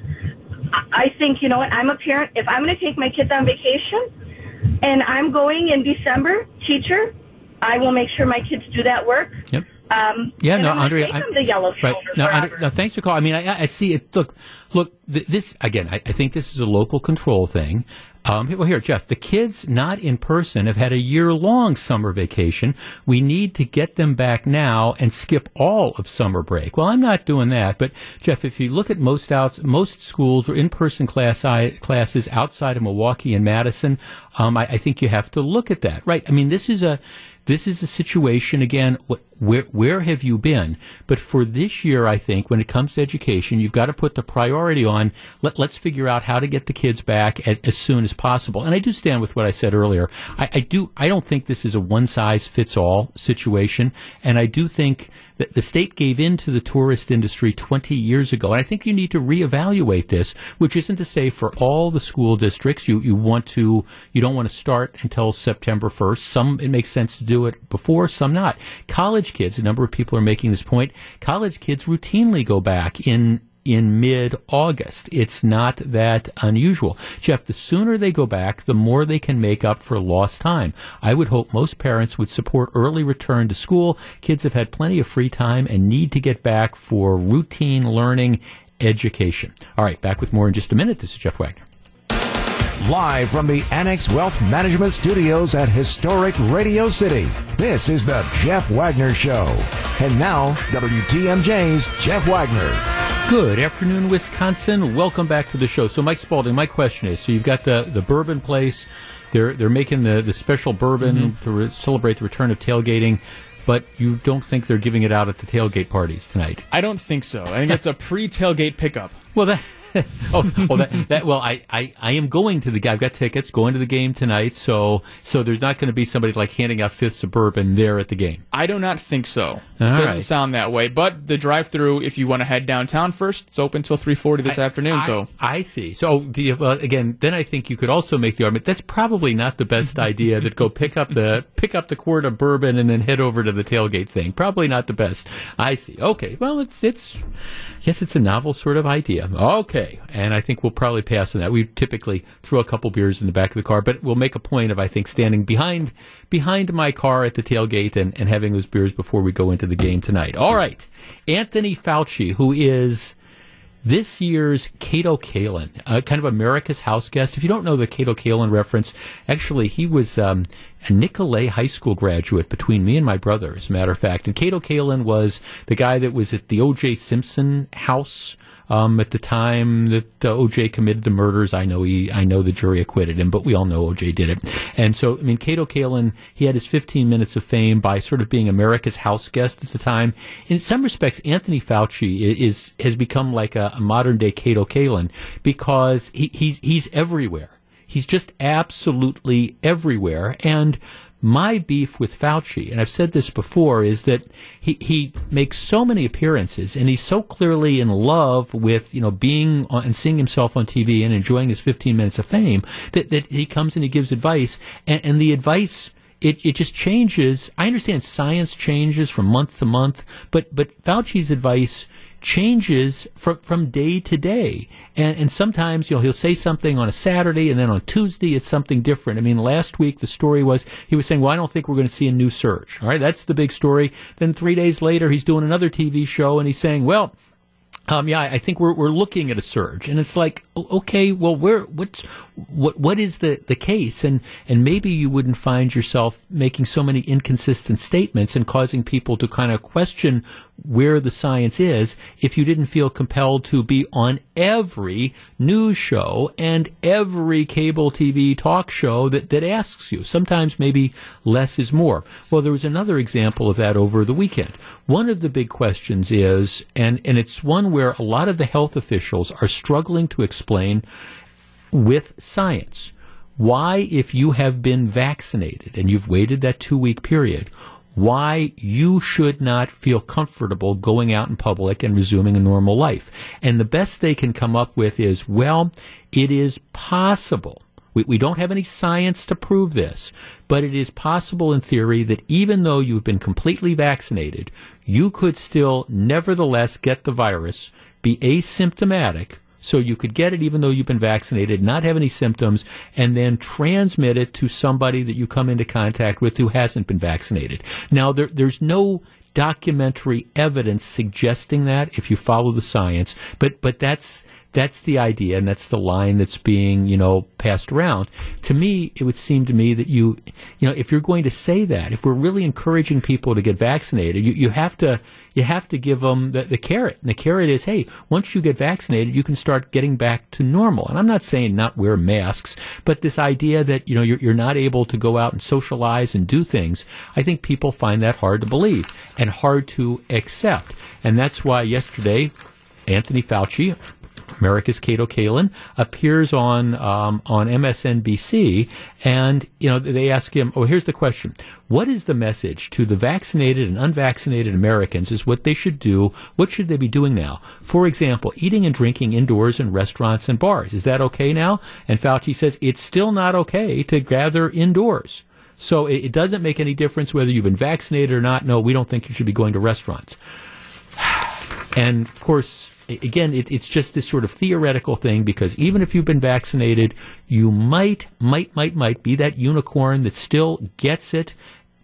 I-, I think, you know what, I'm a parent. If I'm going to take my kids on vacation and I'm going in December, teacher, I will make sure my kids do that work. Yep. Um, yeah, and no, I'm Andrea. I'm, the yellow right. no, Andrea, no, thanks for calling. I mean, I, I see it. Look, look. Th- this again. I, I think this is a local control thing. Um, well, here, Jeff. The kids not in person have had a year-long summer vacation. We need to get them back now and skip all of summer break. Well, I'm not doing that. But Jeff, if you look at most outs, most schools or in-person class I, classes outside of Milwaukee and Madison, um, I, I think you have to look at that. Right. I mean, this is a. This is a situation, again, where where have you been? But for this year, I think, when it comes to education, you've got to put the priority on, let, let's figure out how to get the kids back as, as soon as possible. And I do stand with what I said earlier. I, I do. I don't think this is a one-size-fits-all situation. And I do think that the state gave in to the tourist industry twenty years ago. And I think you need to reevaluate this, which isn't to say for all the school districts. You, you want to, you don't want to start until September first. Some, it makes sense to do it before, some not. College kids, a number of people are making this point, college kids routinely go back in in mid-August. It's not that unusual. Jeff, the sooner they go back, the more they can make up for lost time. I would hope most parents would support early return to school. Kids have had plenty of free time and need to get back for routine learning education. All right, back with more in just a minute. This is Jeff Wagner. Live from the Annex Wealth Management Studios at Historic Radio City, this is the Jeff Wagner Show. And now, W T M J's Jeff Wagner. Good afternoon, Wisconsin. Welcome back to the show. So, Mike Spaulding, my question is, so you've got the, the bourbon place. They're they're making the, the special bourbon mm-hmm. to re- celebrate the return of tailgating. But you don't think they're giving it out at the tailgate parties tonight? I don't think so. I think it's a pre-tailgate pickup. Well, that... oh, well, that, that, well I, I, I am going to the game. I've got tickets, going to the game tonight, so so there's not going to be somebody like handing out fifths of bourbon there at the game. I do not think so. All it doesn't right. sound that way. But the drive-through, if you want to head downtown first, it's open until three forty this I, afternoon. I, so I see. So, the, well, again, then I think you could also make the argument, that's probably not the best idea, that go pick up the pick up the quart of bourbon and then head over to the tailgate thing. Probably not the best. I see. Okay. Well, it's it's... Yes, it's a novel sort of idea. Okay, and I think we'll probably pass on that. We typically throw a couple beers in the back of the car, but we'll make a point of, I think, standing behind behind my car at the tailgate and, and having those beers before we go into the game tonight. All right, Anthony Fauci, who is this year's Kato Kaelin, uh, kind of America's house guest. If you don't know the Kato Kaelin reference, actually, he was um, a Nicolet High School graduate between me and my brother, as a matter of fact. And Kato Kaelin was the guy that was at the O J. Simpson house um, at the time that uh, O J committed the murders. I know he, I know the jury acquitted him, but we all know O J did it. And so, I mean, Kato Kaelin, he had his fifteen minutes of fame by sort of being America's house guest at the time. In some respects, Anthony Fauci is, is has become like a, a modern day Kato Kaelin because he, he's he's everywhere. He's just absolutely everywhere. And my beef with Fauci, and I've said this before, is that he, he makes so many appearances and he's so clearly in love with, you know, being on, and seeing himself on T V and enjoying his fifteen minutes of fame that, that he comes and he gives advice and, and the advice It it just changes. I understand science changes from month to month, but, but Fauci's advice changes from, from day to day. And, and sometimes, you know, he'll say something on a Saturday and then on Tuesday it's something different. I mean, last week the story was, he was saying, well, I don't think we're going to see a new surge. All right, that's the big story. Then three days later he's doing another T V show and he's saying, well, Um, yeah, I think we're we're looking at a surge, and it's like, okay, well, where what's what what is the, the case, and and maybe you wouldn't find yourself making so many inconsistent statements and causing people to kind of question where the science is if you didn't feel compelled to be on every news show and every cable T V talk show that, that asks you. Sometimes maybe less is more. Well, there was another example of that over the weekend. One of the big questions is, and, and it's one where a lot of the health officials are struggling to explain with science, why, if you have been vaccinated and you've waited that two-week period, why you should not feel comfortable going out in public and resuming a normal life. And the best they can come up with is, well, it is possible. We, we don't have any science to prove this, but it is possible in theory that even though you've been completely vaccinated, you could still nevertheless get the virus, be asymptomatic, so you could get it even though you've been vaccinated, not have any symptoms, and then transmit it to somebody that you come into contact with who hasn't been vaccinated. Now, there, there's no documentary evidence suggesting that if you follow the science, but but that's that's the idea, and that's the line that's being, you know, passed around. To me, it would seem to me that you, you know, if you're going to say that, if we're really encouraging people to get vaccinated, you, you have to you have to give them the, the carrot. And the carrot is, hey, once you get vaccinated, you can start getting back to normal. And I'm not saying not wear masks, but this idea that, you know, you're, you're not able to go out and socialize and do things, I think people find that hard to believe and hard to accept. And that's why yesterday, Anthony Fauci, America's Kato Kaelin, appears on um, on M S N B C, and you know they ask him, oh, here's the question. What is the message to the vaccinated and unvaccinated Americans is what they should do? What should they be doing now? For example, eating and drinking indoors in restaurants and bars. Is that okay now? And Fauci says it's still not okay to gather indoors. So it, it doesn't make any difference whether you've been vaccinated or not. No, we don't think you should be going to restaurants. And, of course, again, it, it's just this sort of theoretical thing, because even if you've been vaccinated, you might, might, might, might be that unicorn that still gets it,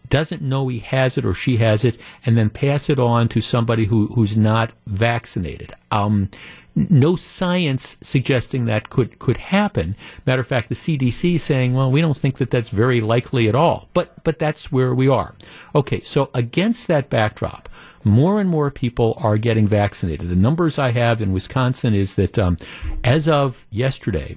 doesn't know he has it or she has it, and then pass it on to somebody who, who's not vaccinated. Um, no science suggesting that could, could happen. Matter of fact, the C D C is saying, well, we don't think that that's very likely at all. But, but that's where we are. Okay, so against that backdrop, more and more people are getting vaccinated. The numbers I have in Wisconsin is that um, as of yesterday,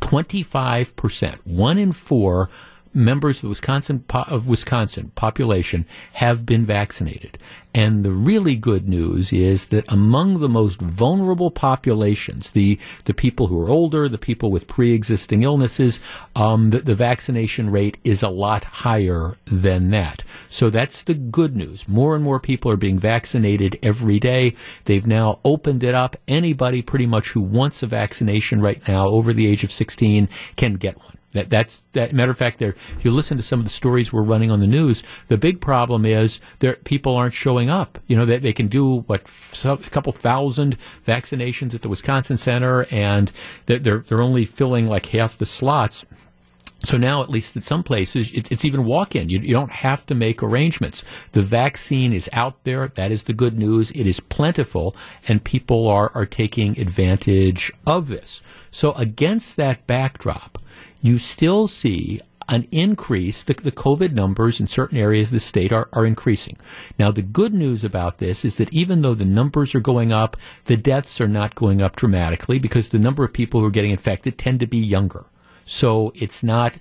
twenty-five percent, one in four members of the Wisconsin po- of Wisconsin population have been vaccinated. And the really good news is that among the most vulnerable populations, the, the people who are older, the people with pre-existing illnesses, um, the, the vaccination rate is a lot higher than that. So that's the good news. More and more people are being vaccinated every day. They've now opened it up. Anybody pretty much who wants a vaccination right now over the age of sixteen can get one. That, that's, that matter of fact, there, if you listen to some of the stories we're running on the news, the big problem is there, people aren't showing up. You know, that they, they can do what so, a couple thousand vaccinations at the Wisconsin Center, and they're they're only filling like half the slots. So now, at least at some places, it, it's even walk-in. You, you don't have to make arrangements. The vaccine is out there. That is the good news. It is plentiful, and people are are taking advantage of this. So against that backdrop, you still see an increase, the, the COVID numbers in certain areas of the state are, are increasing. Now, the good news about this is that even though the numbers are going up, the deaths are not going up dramatically, because the number of people who are getting infected tend to be younger. So it's not,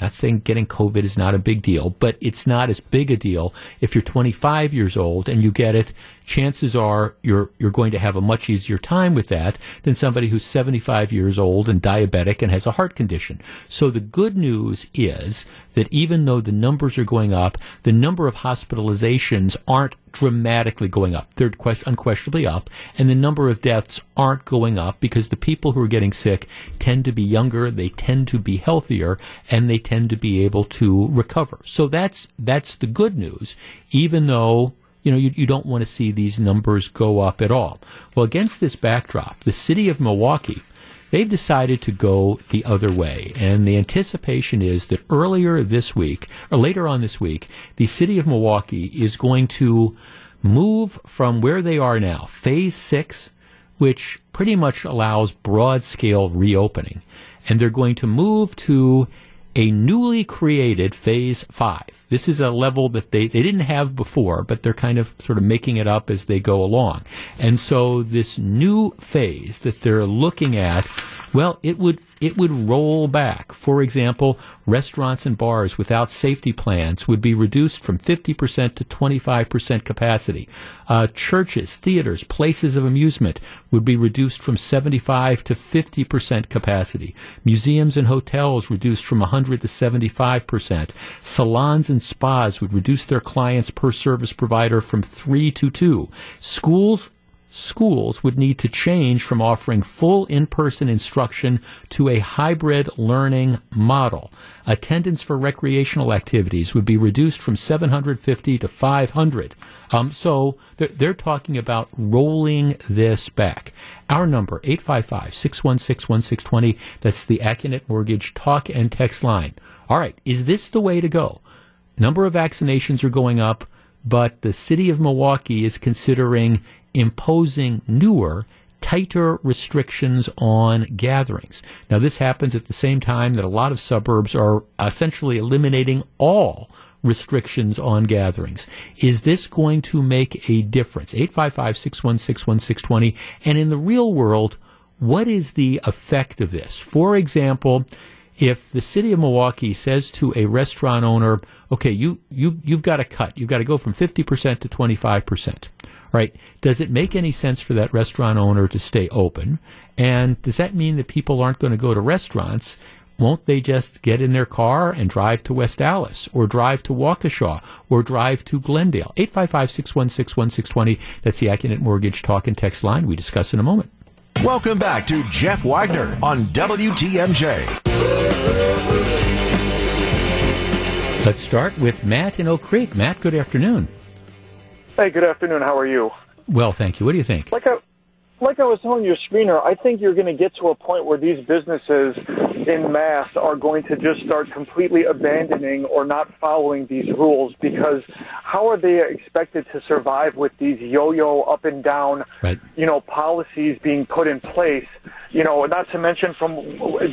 not saying getting COVID is not a big deal, but it's not as big a deal. If you're twenty-five years old and you get it, chances are you're you're going to have a much easier time with that than somebody who's seventy-five years old and diabetic and has a heart condition. So the good news is that even though the numbers are going up, the number of hospitalizations aren't dramatically going up. They're unquestionably up, and the number of deaths aren't going up, because the people who are getting sick tend to be younger, they tend to be healthier, and they tend to be able to recover. So that's that's the good news, even though, you know, you, you don't want to see these numbers go up at all. Well, against this backdrop, the city of Milwaukee, they've decided to go the other way. And the anticipation is that earlier this week, or later on this week, the city of Milwaukee is going to move from where they are now, phase six, which pretty much allows broad-scale reopening. And they're going to move to a newly created phase five. This is a level that they, they didn't have before, but they're kind of sort of making it up as they go along. And so this new phase that they're looking at, well, it would it would roll back. For example, restaurants and bars without safety plans would be reduced from fifty percent to twenty-five percent capacity. Uh, churches, theaters, places of amusement would be reduced from seventy-five to fifty percent capacity. Museums and hotels reduced from one hundred to seventy-five percent. Salons and spas would reduce their clients per service provider from three to two. Schools Schools would need to change from offering full in-person instruction to a hybrid learning model. Attendance for recreational activities would be reduced from seven hundred fifty to five hundred. Um, so they're, they're talking about rolling this back. Our number, eight five five, six one six, one six two zero. That's the Acunet Mortgage talk and text line. All right, is this the way to go? Number of vaccinations are going up, but the city of Milwaukee is considering imposing newer, tighter restrictions on gatherings. Now, this happens at the same time that a lot of suburbs are essentially eliminating all restrictions on gatherings. Is this going to make a difference? eight five five, six one six, one six two zero. And in the real world, what is the effect of this? For example, if the city of Milwaukee says to a restaurant owner, okay, you, you, you've got to cut. You've got to go from fifty percent to twenty-five percent. Right? Does it make any sense for that restaurant owner to stay open? And does that mean that people aren't going to go to restaurants? Won't they just get in their car and drive to West Allis or drive to Waukesha or drive to Glendale? eight five five, six one six, one six two zero. That's the Acunet Mortgage talk and text line. We discuss in a moment. Welcome back to Jeff Wagner on W T M J. Let's start with Matt in Oak Creek. Matt, good afternoon. Hey, good afternoon. How are you? Well, thank you. What do you think? Like I, like I was telling your screener, I think you're going to get to a point where these businesses in mass are going to just start completely abandoning or not following these rules, because how are they expected to survive with these yo-yo up and down, right, you know, policies being put in place? You know, not to mention from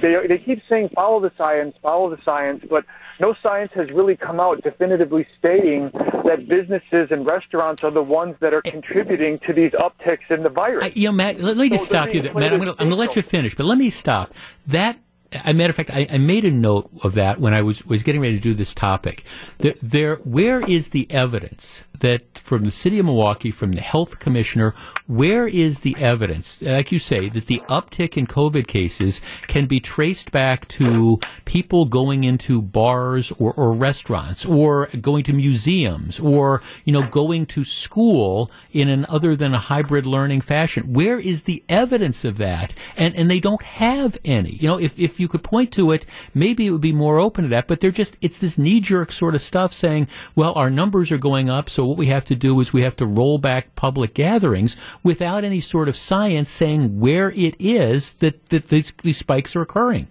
they, they keep saying follow the science, follow the science, but no science has really come out definitively stating that businesses and restaurants are the ones that are contributing to these upticks in the virus. I, you know, Matt, let, let me so just stop you there. Matt, I'm going to let you finish, but let me stop. That, as a matter of fact, I, I made a note of that when I was, was getting ready to do this topic. There, there, where is the evidence that from the city of Milwaukee, from the health commissioner, where is the evidence, like you say, that the uptick in COVID cases can be traced back to people going into bars or, or restaurants or going to museums or, you know, going to school in an other than a hybrid learning fashion? Where is the evidence of that? And, and they don't have any. You know, if, if you could point to it, maybe it would be more open to that, but they're just, it's this knee-jerk sort of stuff saying, well, our numbers are going up, so what we have to do is we have to roll back public gatherings without any sort of science saying where it is that, that these, these spikes are occurring.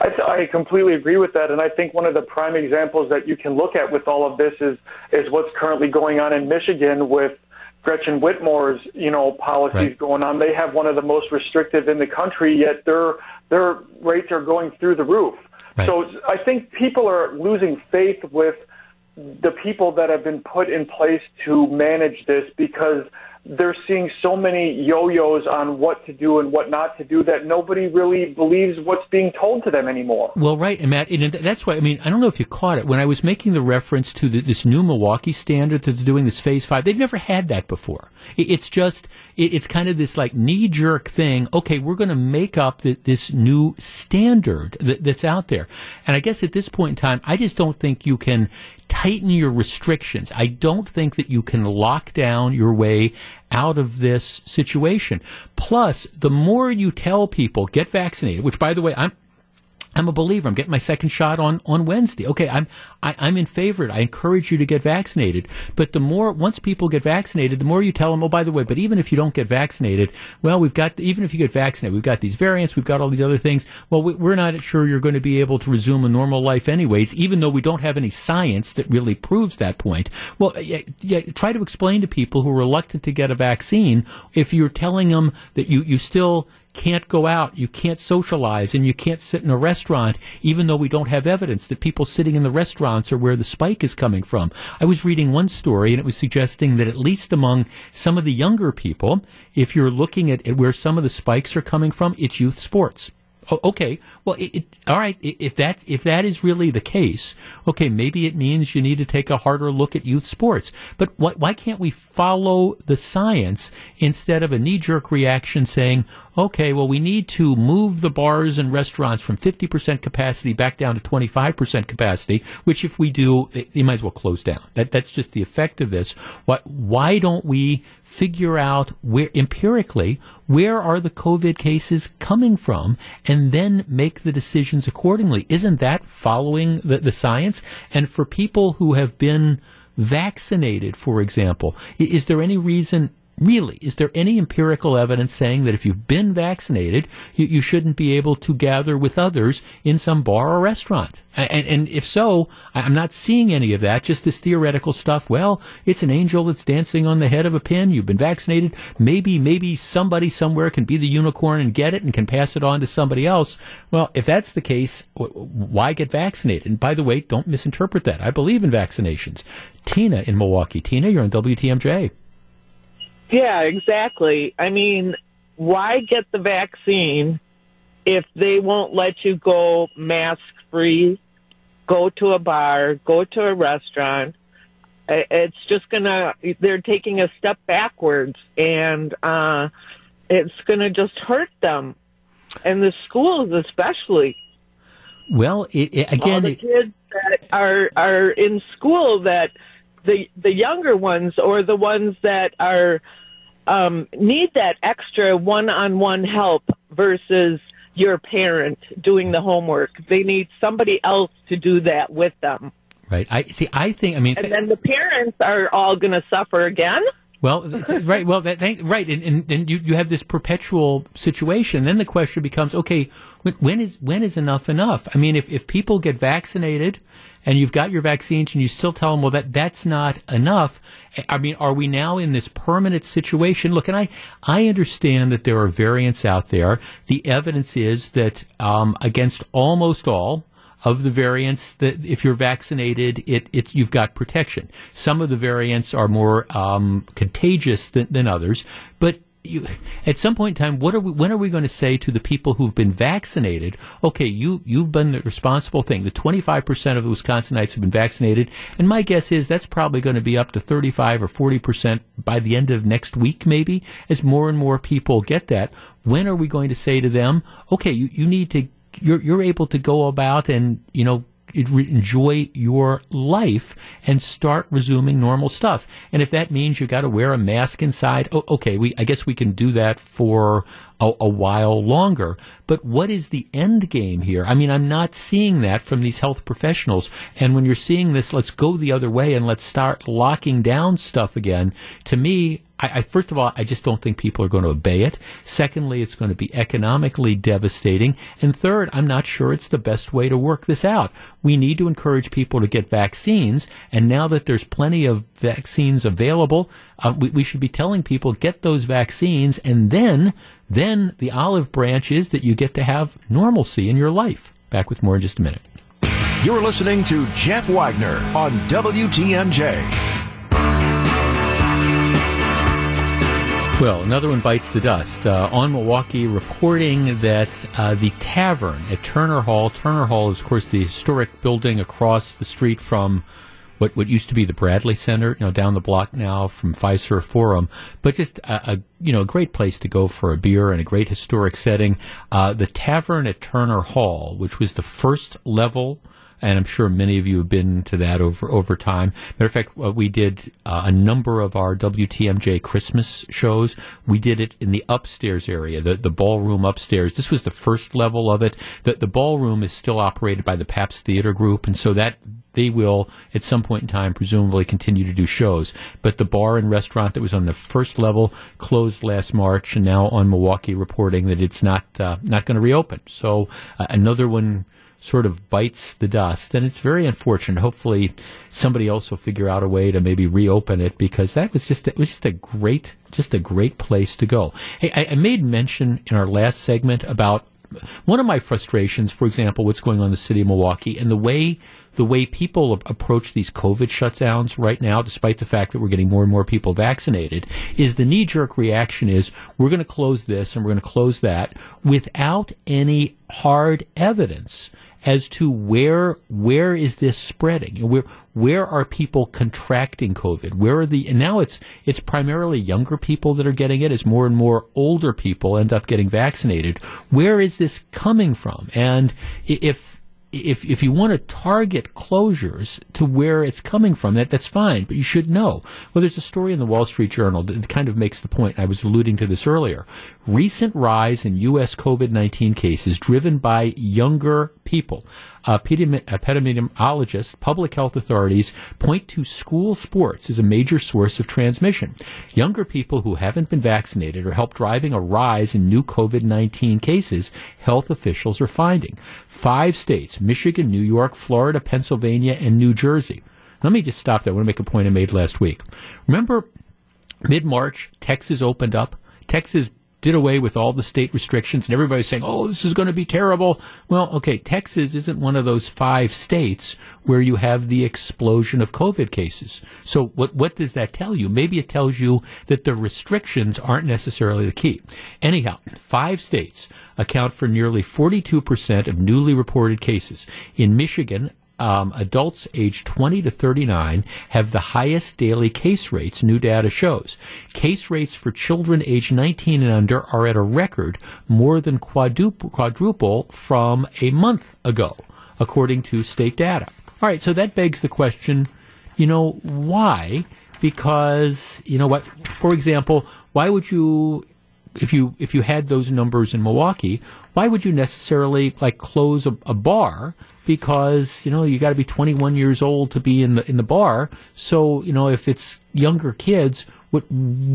I, th- I completely agree with that, and I think one of the prime examples that you can look at with all of this is is what's currently going on in Michigan with Gretchen Whitmer's, you know, policies right. going on. They have one of the most restrictive in the country, yet their their rates are going through the roof. Right. So I think people are losing faith with the people that have been put in place to manage this, because they're seeing so many yo-yos on what to do and what not to do that nobody really believes what's being told to them anymore. Well, right, and Matt, and that's why, I mean, I don't know if you caught it. When I was making the reference to the, this new Milwaukee standard that's doing this Phase five, they've never had that before. It, it's just, it, it's kind of this, like, knee-jerk thing, okay, we're going to make up the, this new standard that, that's out there. And I guess at this point in time, I just don't think you can tighten your restrictions. I don't think that you can lock down your way out of this situation. Plus, the more you tell people, get vaccinated, which, by the way, I'm I'm a believer. I'm getting my second shot on, on Wednesday. Okay, I'm I, I'm in favor. I encourage you to get vaccinated. But the more, once people get vaccinated, the more you tell them, oh, by the way, but even if you don't get vaccinated, well, we've got, even if you get vaccinated, we've got these variants, we've got all these other things. Well, we, we're not sure you're going to be able to resume a normal life anyways, even though we don't have any science that really proves that point. Well, yeah, yeah, try to explain to people who are reluctant to get a vaccine, if you're telling them that you, you still can't go out, you can't socialize, and you can't sit in a restaurant, even though we don't have evidence that people sitting in the restaurants are where the spike is coming from. I was reading one story, and it was suggesting that at least among some of the younger people, if you're looking at, at where some of the spikes are coming from, it's youth sports. Oh, okay, well, it, it, all right, if that, if that is really the case, okay, maybe it means you need to take a harder look at youth sports. But wh- why can't we follow the science instead of a knee-jerk reaction saying, okay, well, we need to move the bars and restaurants from fifty percent capacity back down to twenty-five percent capacity, which if we do, they, they might as well close down. That, that's just the effect of this. Why, why don't we figure out where empirically where are the COVID cases coming from, and then make the decisions accordingly? Isn't that following the, the science? And for people who have been vaccinated, for example, is there any reason, really, is there any empirical evidence saying that if you've been vaccinated, you, you shouldn't be able to gather with others in some bar or restaurant? And, and if so, I'm not seeing any of that, just this theoretical stuff. Well, it's an angel that's dancing on the head of a pin. You've been vaccinated. Maybe, maybe somebody somewhere can be the unicorn and get it and can pass it on to somebody else. Well, if that's the case, why get vaccinated? And by the way, don't misinterpret that. I believe in vaccinations. Tina in Milwaukee. Tina, you're on W T M J. Yeah, exactly. I mean, why get the vaccine if they won't let you go mask-free, go to a bar, go to a restaurant? It's just going to, they're taking a step backwards, and uh, it's going to just hurt them, and the schools especially. Well, it, it, again... All the kids that are, are in school that, the the younger ones or the ones that are... Um, need that extra one-on-one help versus your parent doing the homework. They need somebody else to do that with them. Right. I see. I think. I mean, and th- then the parents are all going to suffer again. Well, right. Well, that, that right. And, and, and you, you have this perpetual situation. Then the question becomes: okay, when, when is when is enough enough? I mean, if if people get vaccinated, and you've got your vaccines, and you still tell them, well, that, that's not enough. I mean, are we now in this permanent situation? Look, and I, I understand that there are variants out there. The evidence is that um, against almost all of the variants, that if you're vaccinated, it, it's, you've got protection. Some of the variants are more um, contagious than, than others, but You, at some point in time, what are we, when are we going to say to the people who've been vaccinated, okay, you, you've done the responsible thing. The twenty-five percent of the Wisconsinites have been vaccinated, and my guess is that's probably going to be up to thirty-five or forty percent by the end of next week, maybe, as more and more people get that. When are we going to say to them, okay, you, you need to, you're, you're able to go about and, you know, enjoy your life and start resuming normal stuff. And if that means you got to wear a mask inside, oh, okay, we I guess we can do that for a, a while longer. But what is the end game here? I mean, I'm not seeing that from these health professionals. And when you're seeing this, let's go the other way and let's start locking down stuff again. To me, I, I, first of all, I just don't think people are going to obey it. Secondly, it's going to be economically devastating. And third, I'm not sure it's the best way to work this out. We need to encourage people to get vaccines. And now that there's plenty of vaccines available, uh, we, we should be telling people, get those vaccines. And then, then the olive branch is that you get to have normalcy in your life. Back with more in just a minute. You're listening to Jeff Wagner on W T M J. Well, another one bites the dust. Uh, on Milwaukee, reporting that uh, the tavern at Turner Hall, Turner Hall is, of course, the historic building across the street from what, what used to be the Bradley Center, you know, down the block now from Fiserv Forum, but just a, a you know a great place to go for a beer and a great historic setting. Uh, the tavern at Turner Hall, which was the first level. And I'm sure many of you have been to that over, over time. Matter of fact, we did uh, a number of our W T M J Christmas shows. We did it in the upstairs area, the, the ballroom upstairs. This was the first level of it. The, the ballroom is still operated by the Pabst Theater Group, and so that they will, at some point in time, presumably continue to do shows. But the bar and restaurant that was on the first level closed last March, and now on Milwaukee reporting that it's not uh, not going to reopen. So uh, another one sort of bites the dust, then it's very unfortunate. Hopefully somebody else will figure out a way to maybe reopen it, because that was just, it was just a great, just a great place to go. Hey, I, I made mention in our last segment about one of my frustrations, for example, what's going on in the city of Milwaukee and the way the way people approach these COVID shutdowns right now, despite the fact that we're getting more and more people vaccinated, is the knee-jerk reaction is we're going to close this and we're going to close that without any hard evidence as to where where is this spreading, where where are people contracting COVID, where are the and now it's it's primarily younger people that are getting it as more and more older people end up getting vaccinated. Where is this coming from? And if if if you want to target closures to where it's coming from, that that's fine, but you should know. Well, there's a story in the Wall Street Journal that kind of makes the point. I was alluding to this earlier. Recent rise in U S COVID nineteen cases driven by younger people. Uh, epidemiologists, public health authorities point to school sports as a major source of transmission. Younger people who haven't been vaccinated are helping driving a rise in new COVID nineteen cases, health officials are finding. Five states, Michigan, New York, Florida, Pennsylvania, and New Jersey. Let me just stop there. I want to make a point I made last week. Remember, mid-March, Texas opened up. Texas did away with all the state restrictions, and everybody's saying, oh, this is going to be terrible. Well, okay, Texas isn't one of those five states where you have the explosion of COVID cases. So what what does that tell you? Maybe it tells you that the restrictions aren't necessarily the key. Anyhow, five states account for nearly forty-two percent of newly reported cases. In Michigan, Um, adults aged twenty to thirty-nine have the highest daily case rates, new data shows. Case rates for children aged nineteen and under are at a record more than quadruple, quadruple from a month ago, according to state data. All right, so that begs the question, you know, why? Because, you know what, for example, why would you... If you if you had those numbers in Milwaukee, why would you necessarily like close a, a bar? Because you know you got to be twenty-one years old to be in the in the bar. So you know if it's younger kids, what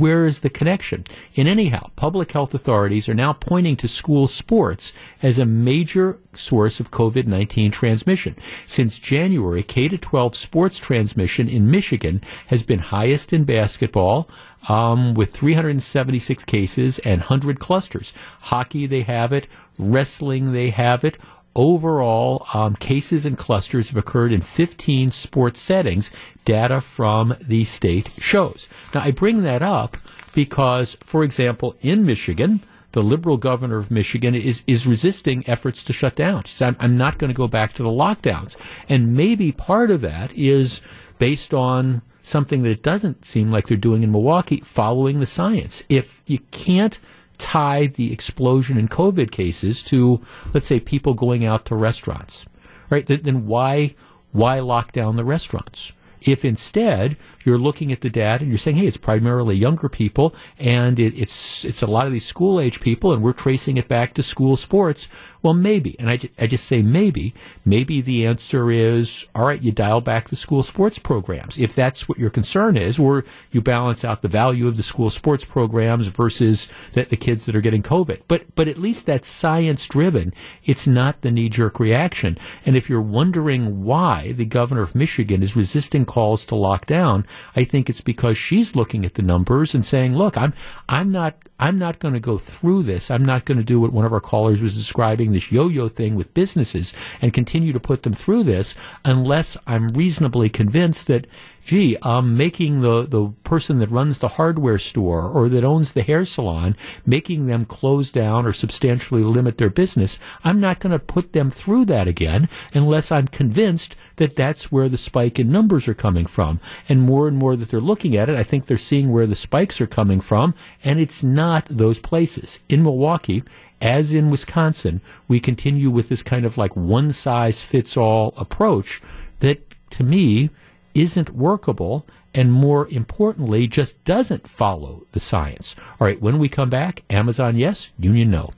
where is the connection? And anyhow, public health authorities are now pointing to school sports as a major source of COVID nineteen transmission. Since January, K through twelve sports transmission in Michigan has been highest in basketball. Um, with three hundred seventy-six cases and one hundred clusters. Hockey, they have it. Wrestling, they have it. Overall, um, cases and clusters have occurred in fifteen sports settings, data from the state shows. Now, I bring that up because, for example, in Michigan, the liberal governor of Michigan is, is resisting efforts to shut down. She said, I'm, I'm not going to go back to the lockdowns. And maybe part of that is based on something that it doesn't seem like they're doing in Milwaukee, following the science. If you can't tie the explosion in COVID cases to, let's say, people going out to restaurants, right? Then why why lock down the restaurants? If instead you're looking at the data and you're saying, hey, it's primarily younger people and it, it's it's a lot of these school-age people and we're tracing it back to school sports, well, maybe, and I, ju- I just say maybe, maybe the answer is, all right, you dial back the school sports programs if that's what your concern is, or you balance out the value of the school sports programs versus the, the kids that are getting COVID. But, but at least that's science-driven. It's not the knee-jerk reaction. And if you're wondering why the governor of Michigan is resisting calls to lock down, I think it's because she's looking at the numbers and saying, look, I'm I'm not I'm not going to go through this. I'm not going to do what one of our callers was describing, this yo-yo thing with businesses, and continue to put them through this unless I'm reasonably convinced that, gee, um, making the, the person that runs the hardware store or that owns the hair salon, making them close down or substantially limit their business, I'm not going to put them through that again unless I'm convinced that that's where the spike in numbers are coming from. And more and more that they're looking at it, I think they're seeing where the spikes are coming from, and it's not those places. In Milwaukee, as in Wisconsin, we continue with this kind of like one-size-fits-all approach that, to me, isn't workable, and more importantly, just doesn't follow the science. All right, when we come back, Amazon yes, union no.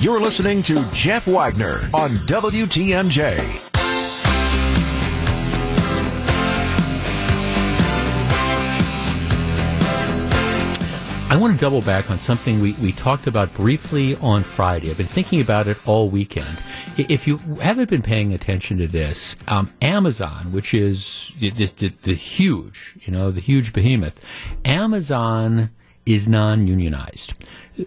You're listening to Jeff Wagner on W T M J. I want to double back on something we, we talked about briefly on Friday. I've been thinking about it all weekend. If you haven't been paying attention to this, um, Amazon, which is the, the, the huge, you know, the huge behemoth, Amazon is non-unionized.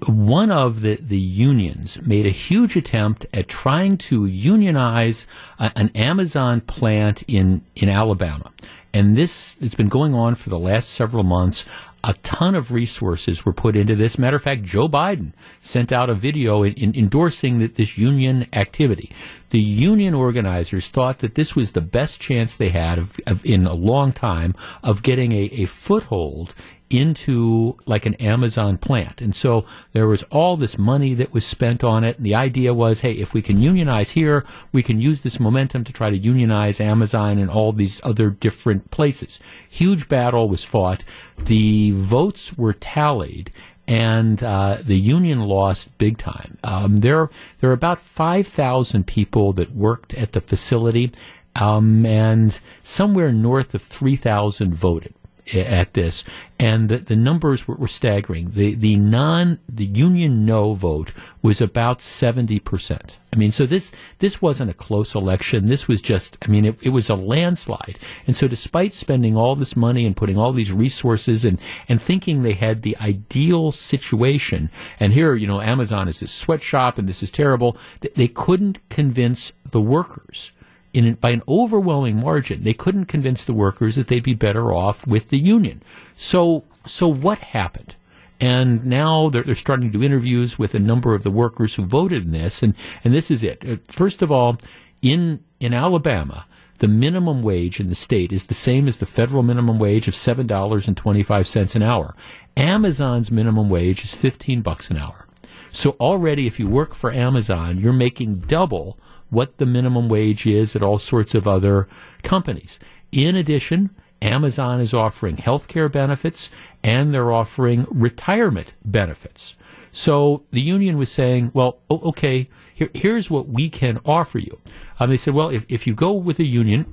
One of the, the unions made a huge attempt at trying to unionize a, an Amazon plant in, in Alabama. And this, it's been going on for the last several months. A ton of resources were put into this. Matter of fact, Joe Biden sent out a video in, in endorsing that this union activity. The union organizers thought that this was the best chance they had of, of in a long time of getting a, a foothold into like an Amazon plant. And so there was all this money that was spent on it. And the idea was, hey, if we can unionize here, we can use this momentum to try to unionize Amazon and all these other different places. Huge battle was fought. The votes were tallied, and uh, the union lost big time. Um, there, there are about five thousand people that worked at the facility, um, and somewhere north of three thousand voted at this, and the, the numbers were, were staggering. The the non the union no vote was about seventy percent. I mean, so this this wasn't a close election. This was just, I mean, it, it was a landslide. And so despite spending all this money and putting all these resources and, and thinking they had the ideal situation, and here, you know, Amazon is this sweatshop and this is terrible, they couldn't convince the workers. In, by an overwhelming margin, they couldn't convince the workers that they'd be better off with the union. So, so what happened? And now they're, they're starting to do interviews with a number of the workers who voted in this, and, and this is it. First of all, in, in Alabama, the minimum wage in the state is the same as the federal minimum wage of seven dollars and twenty-five cents an hour. Amazon's minimum wage is fifteen bucks an hour. So already, if you work for Amazon, you're making double what the minimum wage is at all sorts of other companies. In addition, Amazon is offering health care benefits, and they're offering retirement benefits. So the union was saying, well, okay, here, here's what we can offer you. Um, they said, well, if, if you go with a union,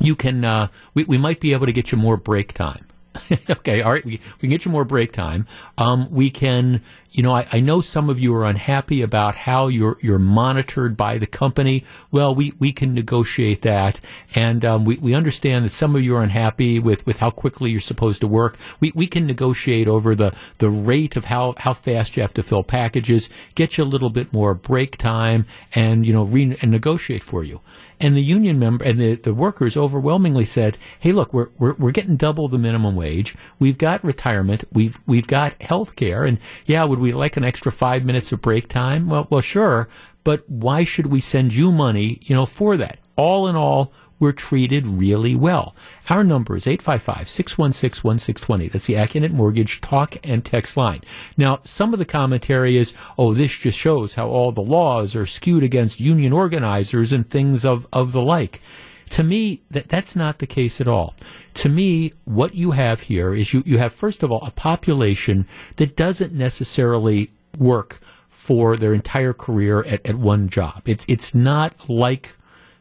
you can, uh, we, we might be able to get you more break time. Okay, all right, we, we can get you more break time. Um, we can, you know, I, I know some of you are unhappy about how you're you're monitored by the company. Well, we, we can negotiate that. And um, we, we understand that some of you are unhappy with, with how quickly you're supposed to work. We we can negotiate over the, the rate of how, how fast you have to fill packages, get you a little bit more break time, and, you know, re- and negotiate for you. And the union member and the, the workers overwhelmingly said, "Hey, look, we're, we're we're getting double the minimum wage. We've got retirement. We've we've got health care. And yeah, would we like an extra five minutes of break time? Well, well, sure. But why should we send you money, you know, for that? All in all, we're treated really well." Our number is eight five five, six one six, one six two zero. That's the Acunet Mortgage talk and text line. Now, some of the commentary is, oh, this just shows how all the laws are skewed against union organizers and things of, of the like. To me, that that's not the case at all. To me, what you have here is you, you have, first of all, a population that doesn't necessarily work for their entire career at, at one job. It's it's not like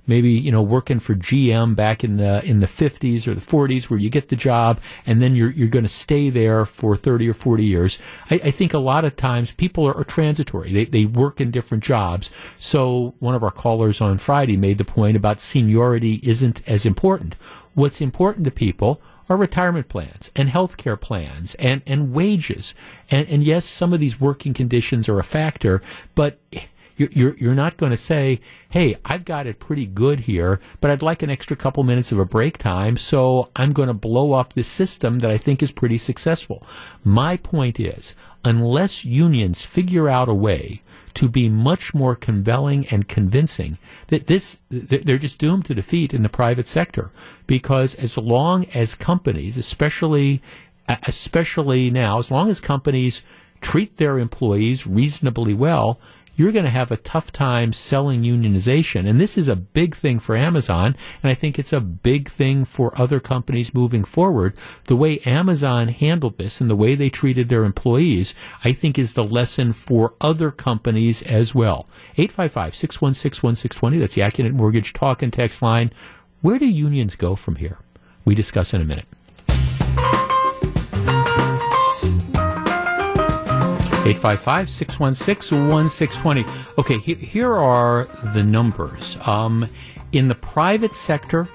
maybe, you know, working for G M back in the in the fifties or the forties, where you get the job and then you're you're going to stay there for thirty or forty years. I, I think a lot of times people are, are transitory. They they work in different jobs. So one of our callers on Friday made the point about seniority isn't as important. What's important to people are retirement plans and health care plans and, and wages. And and yes, some of these working conditions are a factor, but You're you're not going to say, hey, I've got it pretty good here, but I'd like an extra couple minutes of a break time, so I'm going to blow up this system that I think is pretty successful. My point is, unless unions figure out a way to be much more compelling and convincing, that this they're just doomed to defeat in the private sector, because as long as companies, especially especially now, as long as companies treat their employees reasonably well, you're going to have a tough time selling unionization. And this is a big thing for Amazon, and I think it's a big thing for other companies moving forward. The way Amazon handled this and the way they treated their employees, I think, is the lesson for other companies as well. eight five five, six one six, one six two zero, that's the Acunet Mortgage talk and text line. Where do unions go from here? We discuss in a minute. eight five five, six one six, one six two zero. Okay, he, here are the numbers. Um, in the private sector,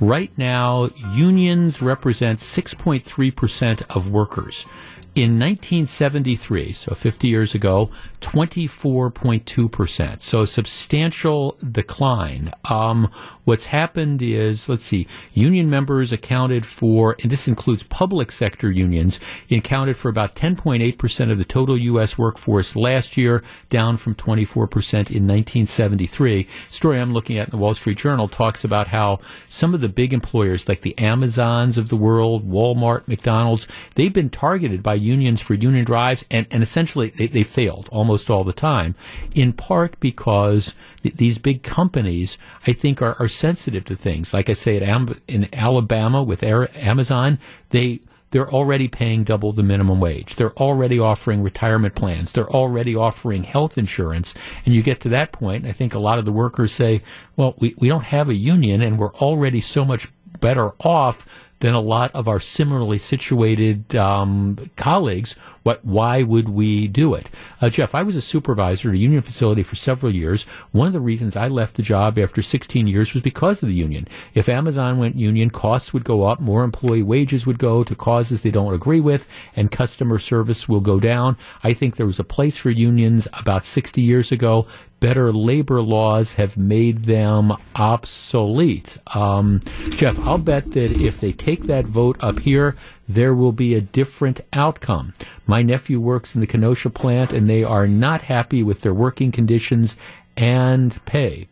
right now, unions represent six point three percent of workers. In nineteen seventy-three, so fifty years ago, twenty-four point two percent. So a substantial decline. Um, what's happened is, let's see, union members accounted for, and this includes public sector unions, accounted for about ten point eight percent of the total U S workforce last year, down from twenty-four percent in nineteen seventy-three. Story I'm looking at in the Wall Street Journal talks about how some of the big employers, like the Amazons of the world, Walmart, McDonald's, they've been targeted by unions for union drives, and, and essentially they, they failed almost all the time, in part because th- these big companies, I think, are, are sensitive to things. Like I say, at Am- in Alabama with Air- Amazon, they... they're already paying double the minimum wage. They're already offering retirement plans. They're already offering health insurance. And you get to that point, I think a lot of the workers say, well, we, we don't have a union, and we're already so much better off than a lot of our similarly situated um, colleagues. What? Why would we do it? Uh, Jeff, I was a supervisor at a union facility for several years. One of the reasons I left the job after sixteen years was because of the union. If Amazon went union, costs would go up, more employee wages would go to causes they don't agree with, and customer service will go down. I think there was a place for unions about sixty years ago. Better labor laws have made them obsolete. Um, Jeff, I'll bet that if they take that vote up here, there will be a different outcome. My nephew works in the Kenosha plant, and they are not happy with their working conditions and pay.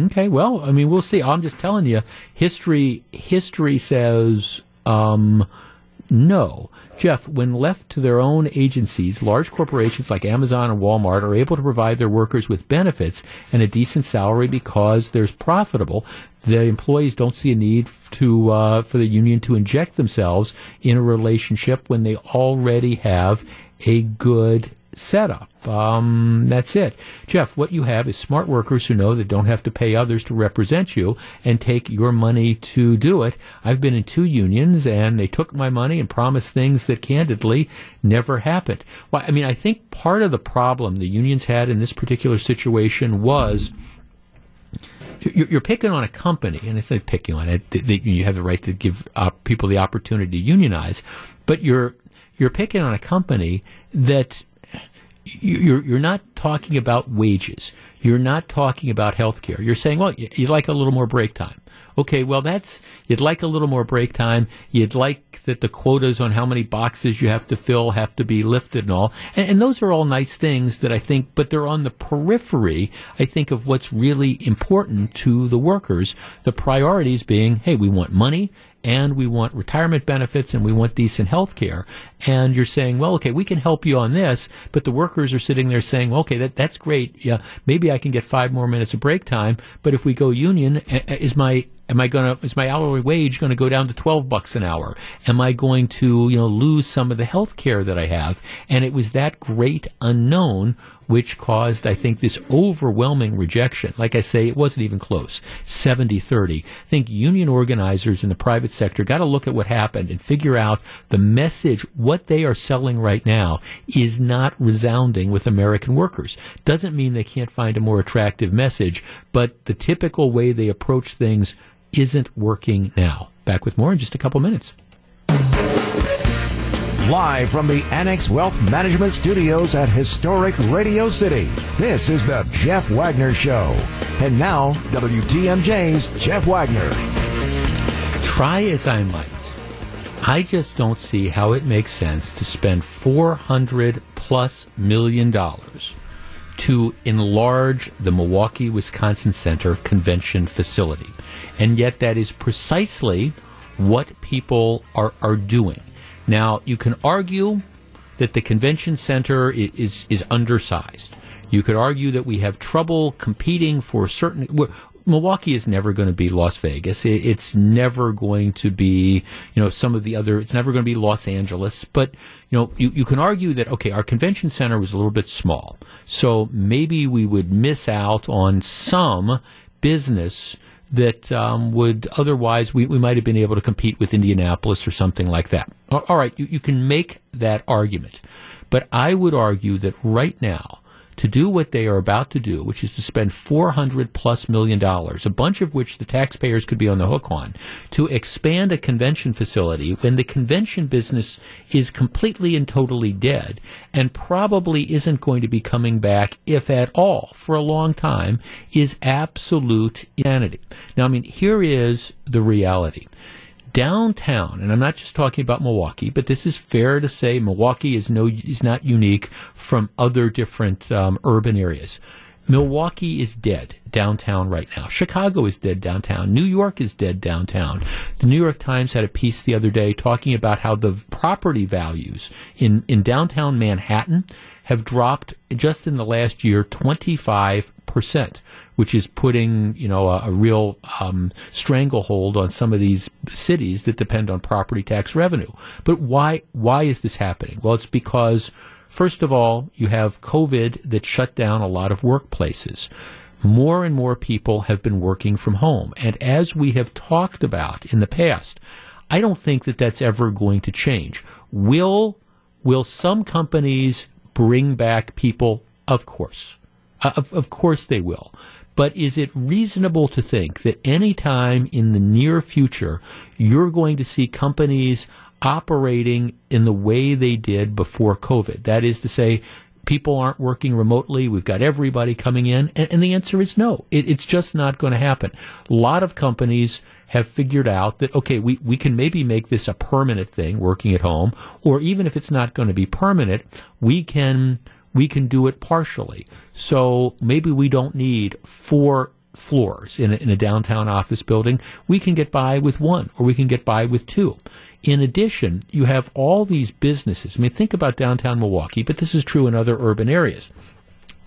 Okay, well, I mean, we'll see. I'm just telling you, history history says um, no. Jeff, when left to their own agencies, large corporations like Amazon and Walmart are able to provide their workers with benefits and a decent salary because there's profitable. The employees don't see a need to uh, for the union to inject themselves in a relationship when they already have a good setup. Um, that's it. Jeff, what you have is smart workers who know they don't have to pay others to represent you and take your money to do it. I've been in two unions, and they took my money and promised things that candidly never happened. Well, I mean, I think part of the problem the unions had in this particular situation was you're picking on a company, and it's like picking on it. You have the right to give people the opportunity to unionize, but you're you're picking on a company that You're, you're not talking about wages. You're not talking about health care. You're saying, well, you'd like a little more break time. Okay, well, that's, you'd like a little more break time. You'd like that the quotas on how many boxes you have to fill have to be lifted and all. And, and those are all nice things that I think, but they're on the periphery, I think, of what's really important to the workers. The priorities being, hey, we want money, and we want retirement benefits, and we want decent health care. And you're saying, well, okay, we can help you on this, but the workers are sitting there saying, well, okay, that, that's great. Yeah, maybe I can get five more minutes of break time, but if we go union, is my Am I going to, is my hourly wage going to go down to twelve bucks an hour? Am I going to, you know, lose some of the health care that I have? And it was that great unknown which caused, I think, this overwhelming rejection. Like I say, it wasn't even close. seventy thirty. I think union organizers in the private sector got to look at what happened and figure out the message. What they are selling right now is not resounding with American workers. Doesn't mean they can't find a more attractive message, but the typical way they approach things isn't working now. Back with more in just a couple minutes. Live from the Annex Wealth Management Studios at Historic Radio City, this is the Jeff Wagner Show. And now, W T M J's Jeff Wagner. Try as I might, I just don't see how it makes sense to spend four hundred plus million dollars to enlarge the Milwaukee, Wisconsin Center convention facility. And yet that is precisely what people are, are doing. Now, you can argue that the convention center is, is, is undersized. You could argue that we have trouble competing for certain... Milwaukee is never going to be Las Vegas. It's never going to be, you know, some of the other, it's never going to be Los Angeles. But, you know, you, you can argue that, okay, our convention center was a little bit small, so maybe we would miss out on some business that um, would otherwise we, we might have been able to compete with Indianapolis or something like that. All right, you, you can make that argument. But I would argue that right now, to do what they are about to do, which is to spend four hundred plus million dollars, a bunch of which the taxpayers could be on the hook on, to expand a convention facility when the convention business is completely and totally dead and probably isn't going to be coming back, if at all, for a long time, is absolute insanity. Now, I mean, here is the reality. Downtown, and I'm not just talking about Milwaukee, but this is fair to say Milwaukee is no is not unique from other different um, urban areas. Milwaukee is dead downtown right now. Chicago is dead downtown. New York is dead downtown. The New York Times had a piece the other day talking about how the property values in, in downtown Manhattan have dropped just in the last year twenty-five percent, which is putting, you know, a, a real um, stranglehold on some of these cities that depend on property tax revenue. But why why is this happening? Well, it's because, first of all, you have COVID that shut down a lot of workplaces. More and more people have been working from home. And as we have talked about in the past, I don't think that that's ever going to change. Will, will some companies bring back people? Of course. Uh, of, of course they will. But is it reasonable to think that any time in the near future you're going to see companies operating in the way they did before COVID? That is to say, people aren't working remotely. We've got everybody coming in. And, and the answer is no. It, it's just not going to happen. A lot of companies have figured out that, okay, we, we can maybe make this a permanent thing, working at home, or even if it's not going to be permanent, we can we can do it partially. So maybe we don't need four floors in a, in a downtown office building. We can get by with one, or we can get by with two. In addition, you have all these businesses. I mean, think about downtown Milwaukee, but this is true in other urban areas.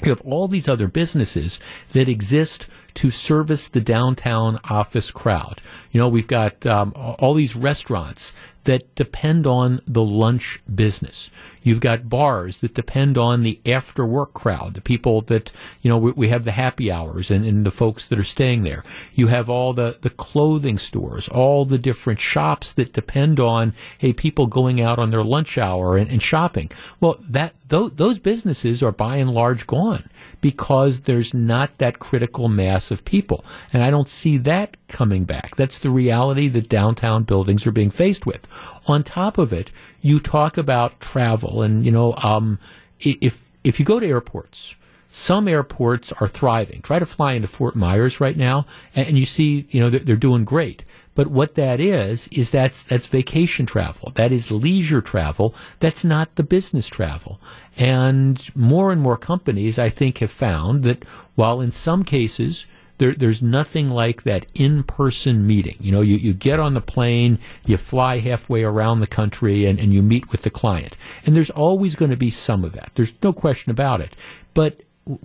You have all these other businesses that exist to service the downtown office crowd. You know, we've got um, all these restaurants that depend on the lunch business. You've got bars that depend on the after-work crowd, the people that, you know, we, we have the happy hours and, and the folks that are staying there. You have all the, the clothing stores, all the different shops that depend on, hey, people going out on their lunch hour and, and shopping. Well, that th- those businesses are by and large gone because there's not that critical mass of people. And I don't see that coming back. That's the reality that downtown buildings are being faced with. On top of it, you talk about travel, and you know, um, if if you go to airports, some airports are thriving. Try to fly into Fort Myers right now, and you see, you know, they're, they're doing great. But what that is is that's that's vacation travel. That is leisure travel. That's not the business travel. And more and more companies, I think, have found that while in some cases There, there's nothing like that in-person meeting. You know, you, you get on the plane, you fly halfway around the country, and, and you meet with the client. And there's always going to be some of that. There's no question about it. But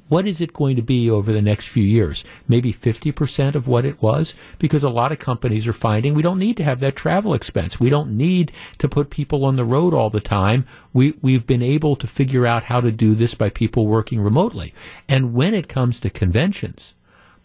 what is it going to be over the next few years? Maybe fifty percent of what it was? Because a lot of companies are finding we don't need to have that travel expense. We don't need to put people on the road all the time. We, we've been able to figure out how to do this by people working remotely. And when it comes to conventions,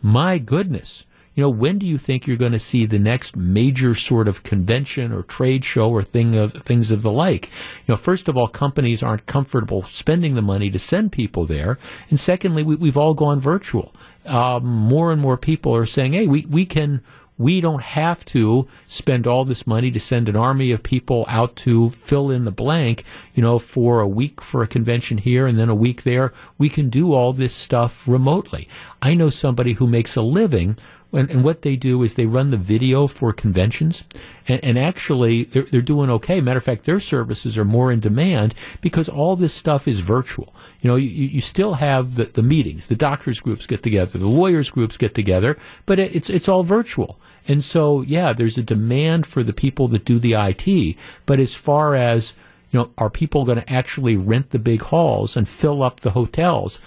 my goodness, you know, when do you think you're going to see the next major sort of convention or trade show or thing of things of the like? You know, first of all, companies aren't comfortable spending the money to send people there. And secondly, we, we've all gone virtual. Um, more and more people are saying, hey, we, we can we don't have to spend all this money to send an army of people out to fill in the blank, you know, for a week for a convention here and then a week there. We can do all this stuff remotely. I know somebody who makes a living, and, and what they do is they run the video for conventions, and, and actually they're, they're doing okay. Matter of fact, their services are more in demand because all this stuff is virtual. You know, you, you still have the, the meetings, the doctors groups get together, the lawyers groups get together, but it, it's it's all virtual. And so, yeah, there's a demand for the people that do the I T, but as far as, you know, are people going to actually rent the big halls and fill up the hotels?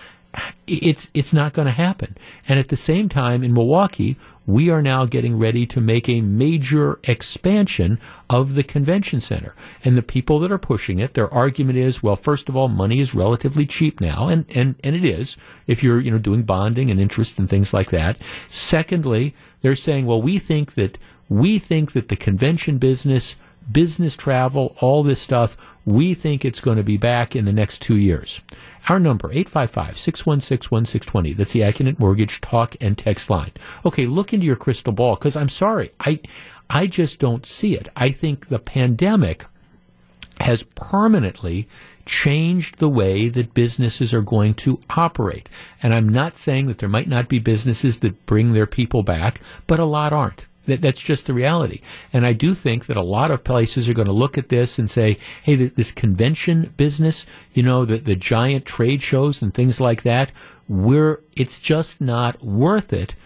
It's it's not going to happen. And at the same time, in Milwaukee, we are now getting ready to make a major expansion of the convention center. And the people that are pushing it, their argument is, well, first of all, money is relatively cheap now, and, and, and it is, if you're, you know, doing bonding and interest and things like that. Secondly, they're saying, well, we think that we think that the convention business business travel, all this stuff. We think it's going to be back in the next two years. Our number, eight five five, six one six, one six two zero. That's the Acunet Mortgage talk and text line. Okay, look into your crystal ball, because I'm sorry, I, I just don't see it. I think the pandemic has permanently changed the way that businesses are going to operate. And I'm not saying that there might not be businesses that bring their people back, but a lot aren't. That's just the reality. And I do think that a lot of places are going to look at this and say, hey, this convention business, you know, the, the giant trade shows and things like that, we're, it's just not worth it,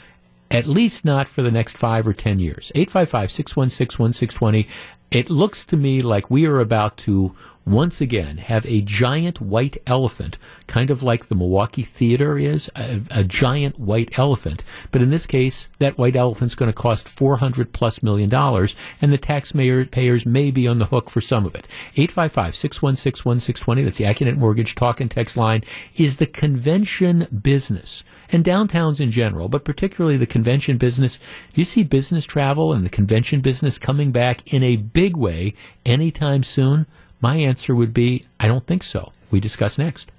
at least not for the next five or ten years. eight five five, six one six, one six two zero. It looks to me like we are about to once again have a giant white elephant, kind of like the Milwaukee Theater is, a, a giant white elephant. But in this case, that white elephant's going to cost four hundred plus million dollars, and the taxpayers may be on the hook for some of it. eight five five, six one six, one six two zero, that's the Acunet Mortgage talk and text line, is the convention business, and downtowns in general, but particularly the convention business. Do you see business travel and the convention business coming back in a big way anytime soon? My answer would be, I don't think so. We discuss next.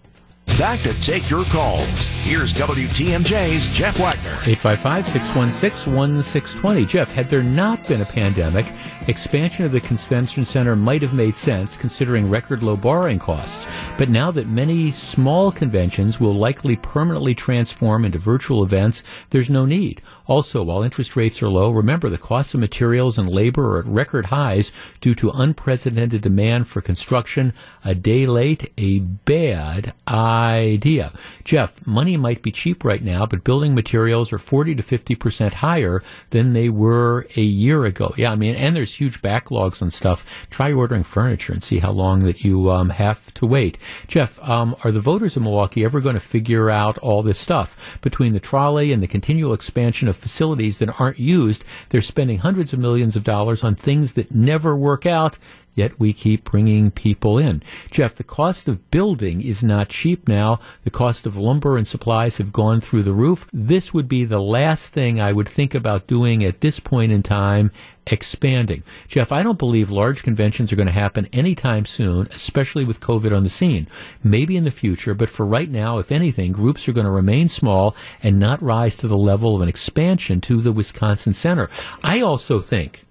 Back to take your calls. Here's W T M J's Jeff Wagner. eight five five, six one six, one six two zero. Jeff, had there not been a pandemic, expansion of the convention center might have made sense considering record low borrowing costs. But now that many small conventions will likely permanently transform into virtual events, there's no need. Also, while interest rates are low, remember the costs of materials and labor are at record highs due to unprecedented demand for construction. A day late, a bad idea. Jeff, money might be cheap right now, but building materials are forty to fifty percent higher than they were a year ago. Yeah, I mean, and there's huge backlogs on stuff. Try ordering furniture and see how long that you um, have to wait. Jeff, um, are the voters in Milwaukee ever going to figure out all this stuff? Between the trolley and the continual expansion of facilities that aren't used, they're spending hundreds of millions of dollars on things that never work out, yet we keep bringing people in. Jeff, the cost of building is not cheap now. The cost of lumber and supplies have gone through the roof. This would be the last thing I would think about doing at this point in time, expanding. Jeff, I don't believe large conventions are going to happen anytime soon, especially with COVID on the scene. Maybe in the future, but for right now, if anything, groups are going to remain small and not rise to the level of an expansion to the Wisconsin Center. I also think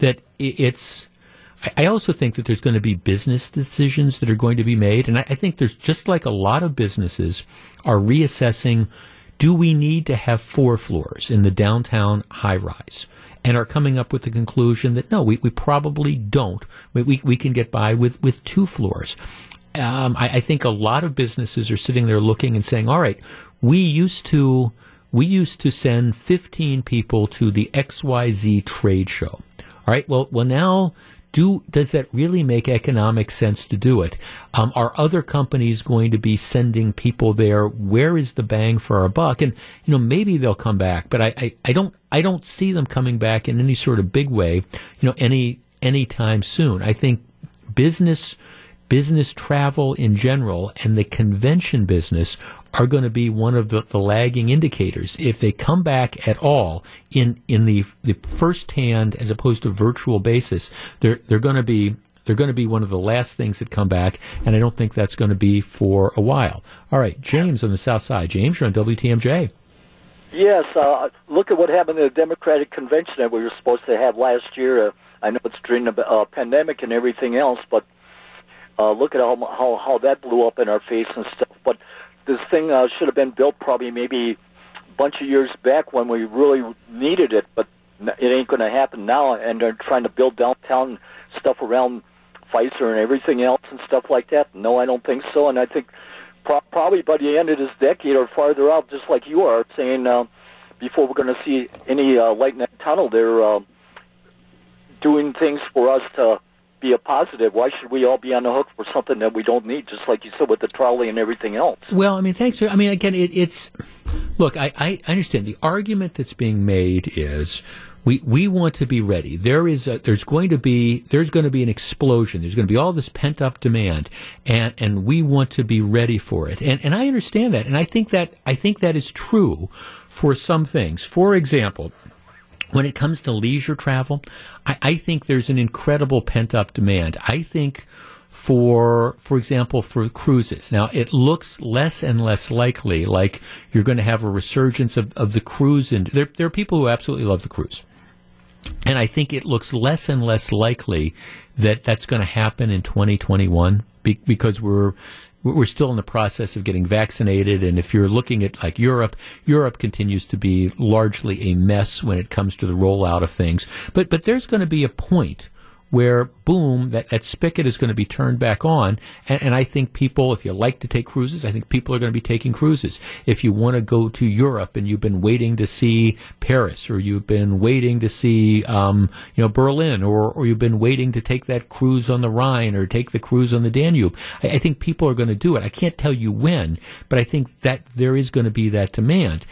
that it's... I also think that there's going to be business decisions that are going to be made, and I think there's, just like a lot of businesses are reassessing, do we need to have four floors in the downtown high-rise? And are coming up with the conclusion that, no, we, we probably don't. We, we, we can get by with, with two floors. Um, I, I think a lot of businesses are sitting there looking and saying, all right, we used to, we used to send fifteen people to the X Y Z trade show. All right, well, well now... Do, does that really make economic sense to do it? Um, are other companies going to be sending people there? Where is the bang for our buck? And, you know, maybe they'll come back, but I, I, I don't, I don't see them coming back in any sort of big way, you know, any, any time soon. I think business, business travel in general and the convention business are going to be one of the, the lagging indicators. If they come back at all in, in the, the firsthand as opposed to virtual basis, they're, they're going to be, they're going to be one of the last things that come back. And I don't think that's going to be for a while. All right. James on the South Side. James, you're on W T M J. Yes. Uh, look at what happened at the Democratic Convention that we were supposed to have last year. Uh, I know it's during the uh, pandemic and everything else, but uh, look at how, how, how that blew up in our face and stuff. But this thing uh, should have been built probably maybe a bunch of years back when we really needed it, but it ain't going to happen now. And they're trying to build downtown stuff around Pfizer and everything else and stuff like that. No, I don't think so. And I think pro- probably by the end of this decade or farther out, just like you are saying, uh, before we're going to see any uh, light in that tunnel, they're uh, doing things for us to be a positive. Why should we all be on the hook for something that we don't need, just like you said with the trolley and everything else? Well, I mean, thanks. For, I mean, again, it, it's, look, I, I understand the argument that's being made is we, we want to be ready. There is a, there's going to be, there's going to be an explosion. There's going to be all this pent up demand and, and we want to be ready for it. And, and I understand that. And I think that, I think that is true for some things. For example, When it comes to leisure travel, I, I think there's an incredible pent-up demand. I think for, for example, for cruises. Now, it looks less and less likely like you're going to have a resurgence of, of the cruise. And there, there are people who absolutely love the cruise. And I think it looks less and less likely that that's going to happen in twenty twenty-one be, because we're we're still in the process of getting vaccinated. And if you're looking at like Europe, Europe continues to be largely a mess when it comes to the rollout of things. But but there's going to be a point where, boom, that, that spigot is going to be turned back on. And, and I think people, if you like to take cruises, I think people are going to be taking cruises. If you want to go to Europe and you've been waiting to see Paris, or you've been waiting to see, um, you know, Berlin, or, or you've been waiting to take that cruise on the Rhine or take the cruise on the Danube, I, I think people are going to do it. I can't tell you when, but I think that there is going to be that demand.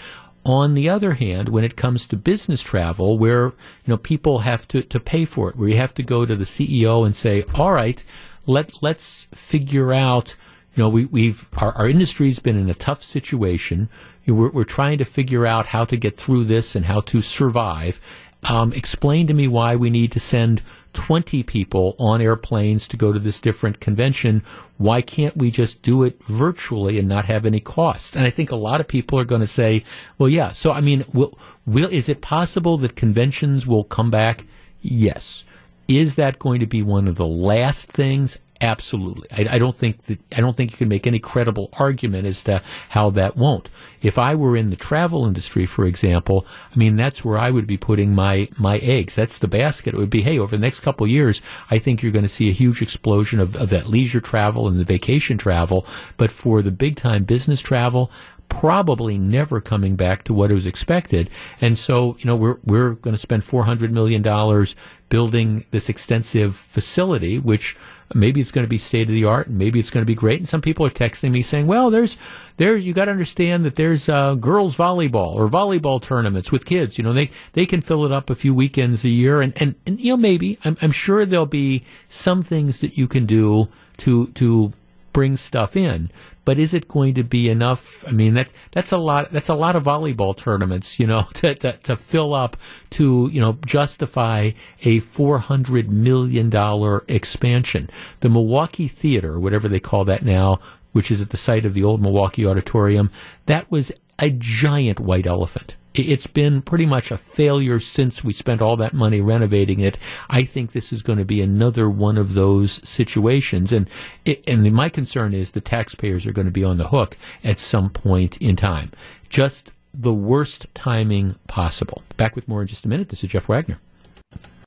On the other hand, when it comes to business travel, where, you know, people have to, to pay for it, where you have to go to the C E O and say, all right, let, let's figure out, you know, we, we've, our, our industry's been in a tough situation. We're, we're trying to figure out how to get through this and how to survive. Um, explain to me why we need to send twenty people on airplanes to go to this different convention. Why can't we just do it virtually and not have any cost? And I think a lot of people are going to say, well, yeah. So, I mean, will, will, is it possible that conventions will come back? Yes. Is that going to be one of the last things? Absolutely. I, I don't think that, I don't think you can make any credible argument as to how that won't. If I were in the travel industry, for example, I mean, that's where I would be putting my, my eggs. That's the basket. It would be, hey, over the next couple of years, I think you're going to see a huge explosion of, of that leisure travel and the vacation travel. But for the big time business travel, probably never coming back to what was expected. And so, you know, we're, we're going to spend four hundred million dollars building this extensive facility, which maybe it's going to be state of the art, and maybe it's going to be great. And some people are texting me saying, well, there's, there's, you got to understand that there's, uh, girls volleyball or volleyball tournaments with kids. You know, they, they can fill it up a few weekends a year. And, and, and, you know, maybe I'm, I'm sure there'll be some things that you can do to, to bring stuff in. But is it going to be enough? I mean, that that's a lot. That's a lot of volleyball tournaments, you know, to to, to fill up to, you know, justify a four hundred million dollars expansion. The Milwaukee Theater, whatever they call that now, which is at the site of the old Milwaukee Auditorium, that was a giant white elephant. It's been pretty much a failure since we spent all that money renovating it. I think this is going to be another one of those situations. And it, and my concern is the taxpayers are going to be on the hook at some point in time. Just the worst timing possible. Back with more in just a minute. This is Jeff Wagner.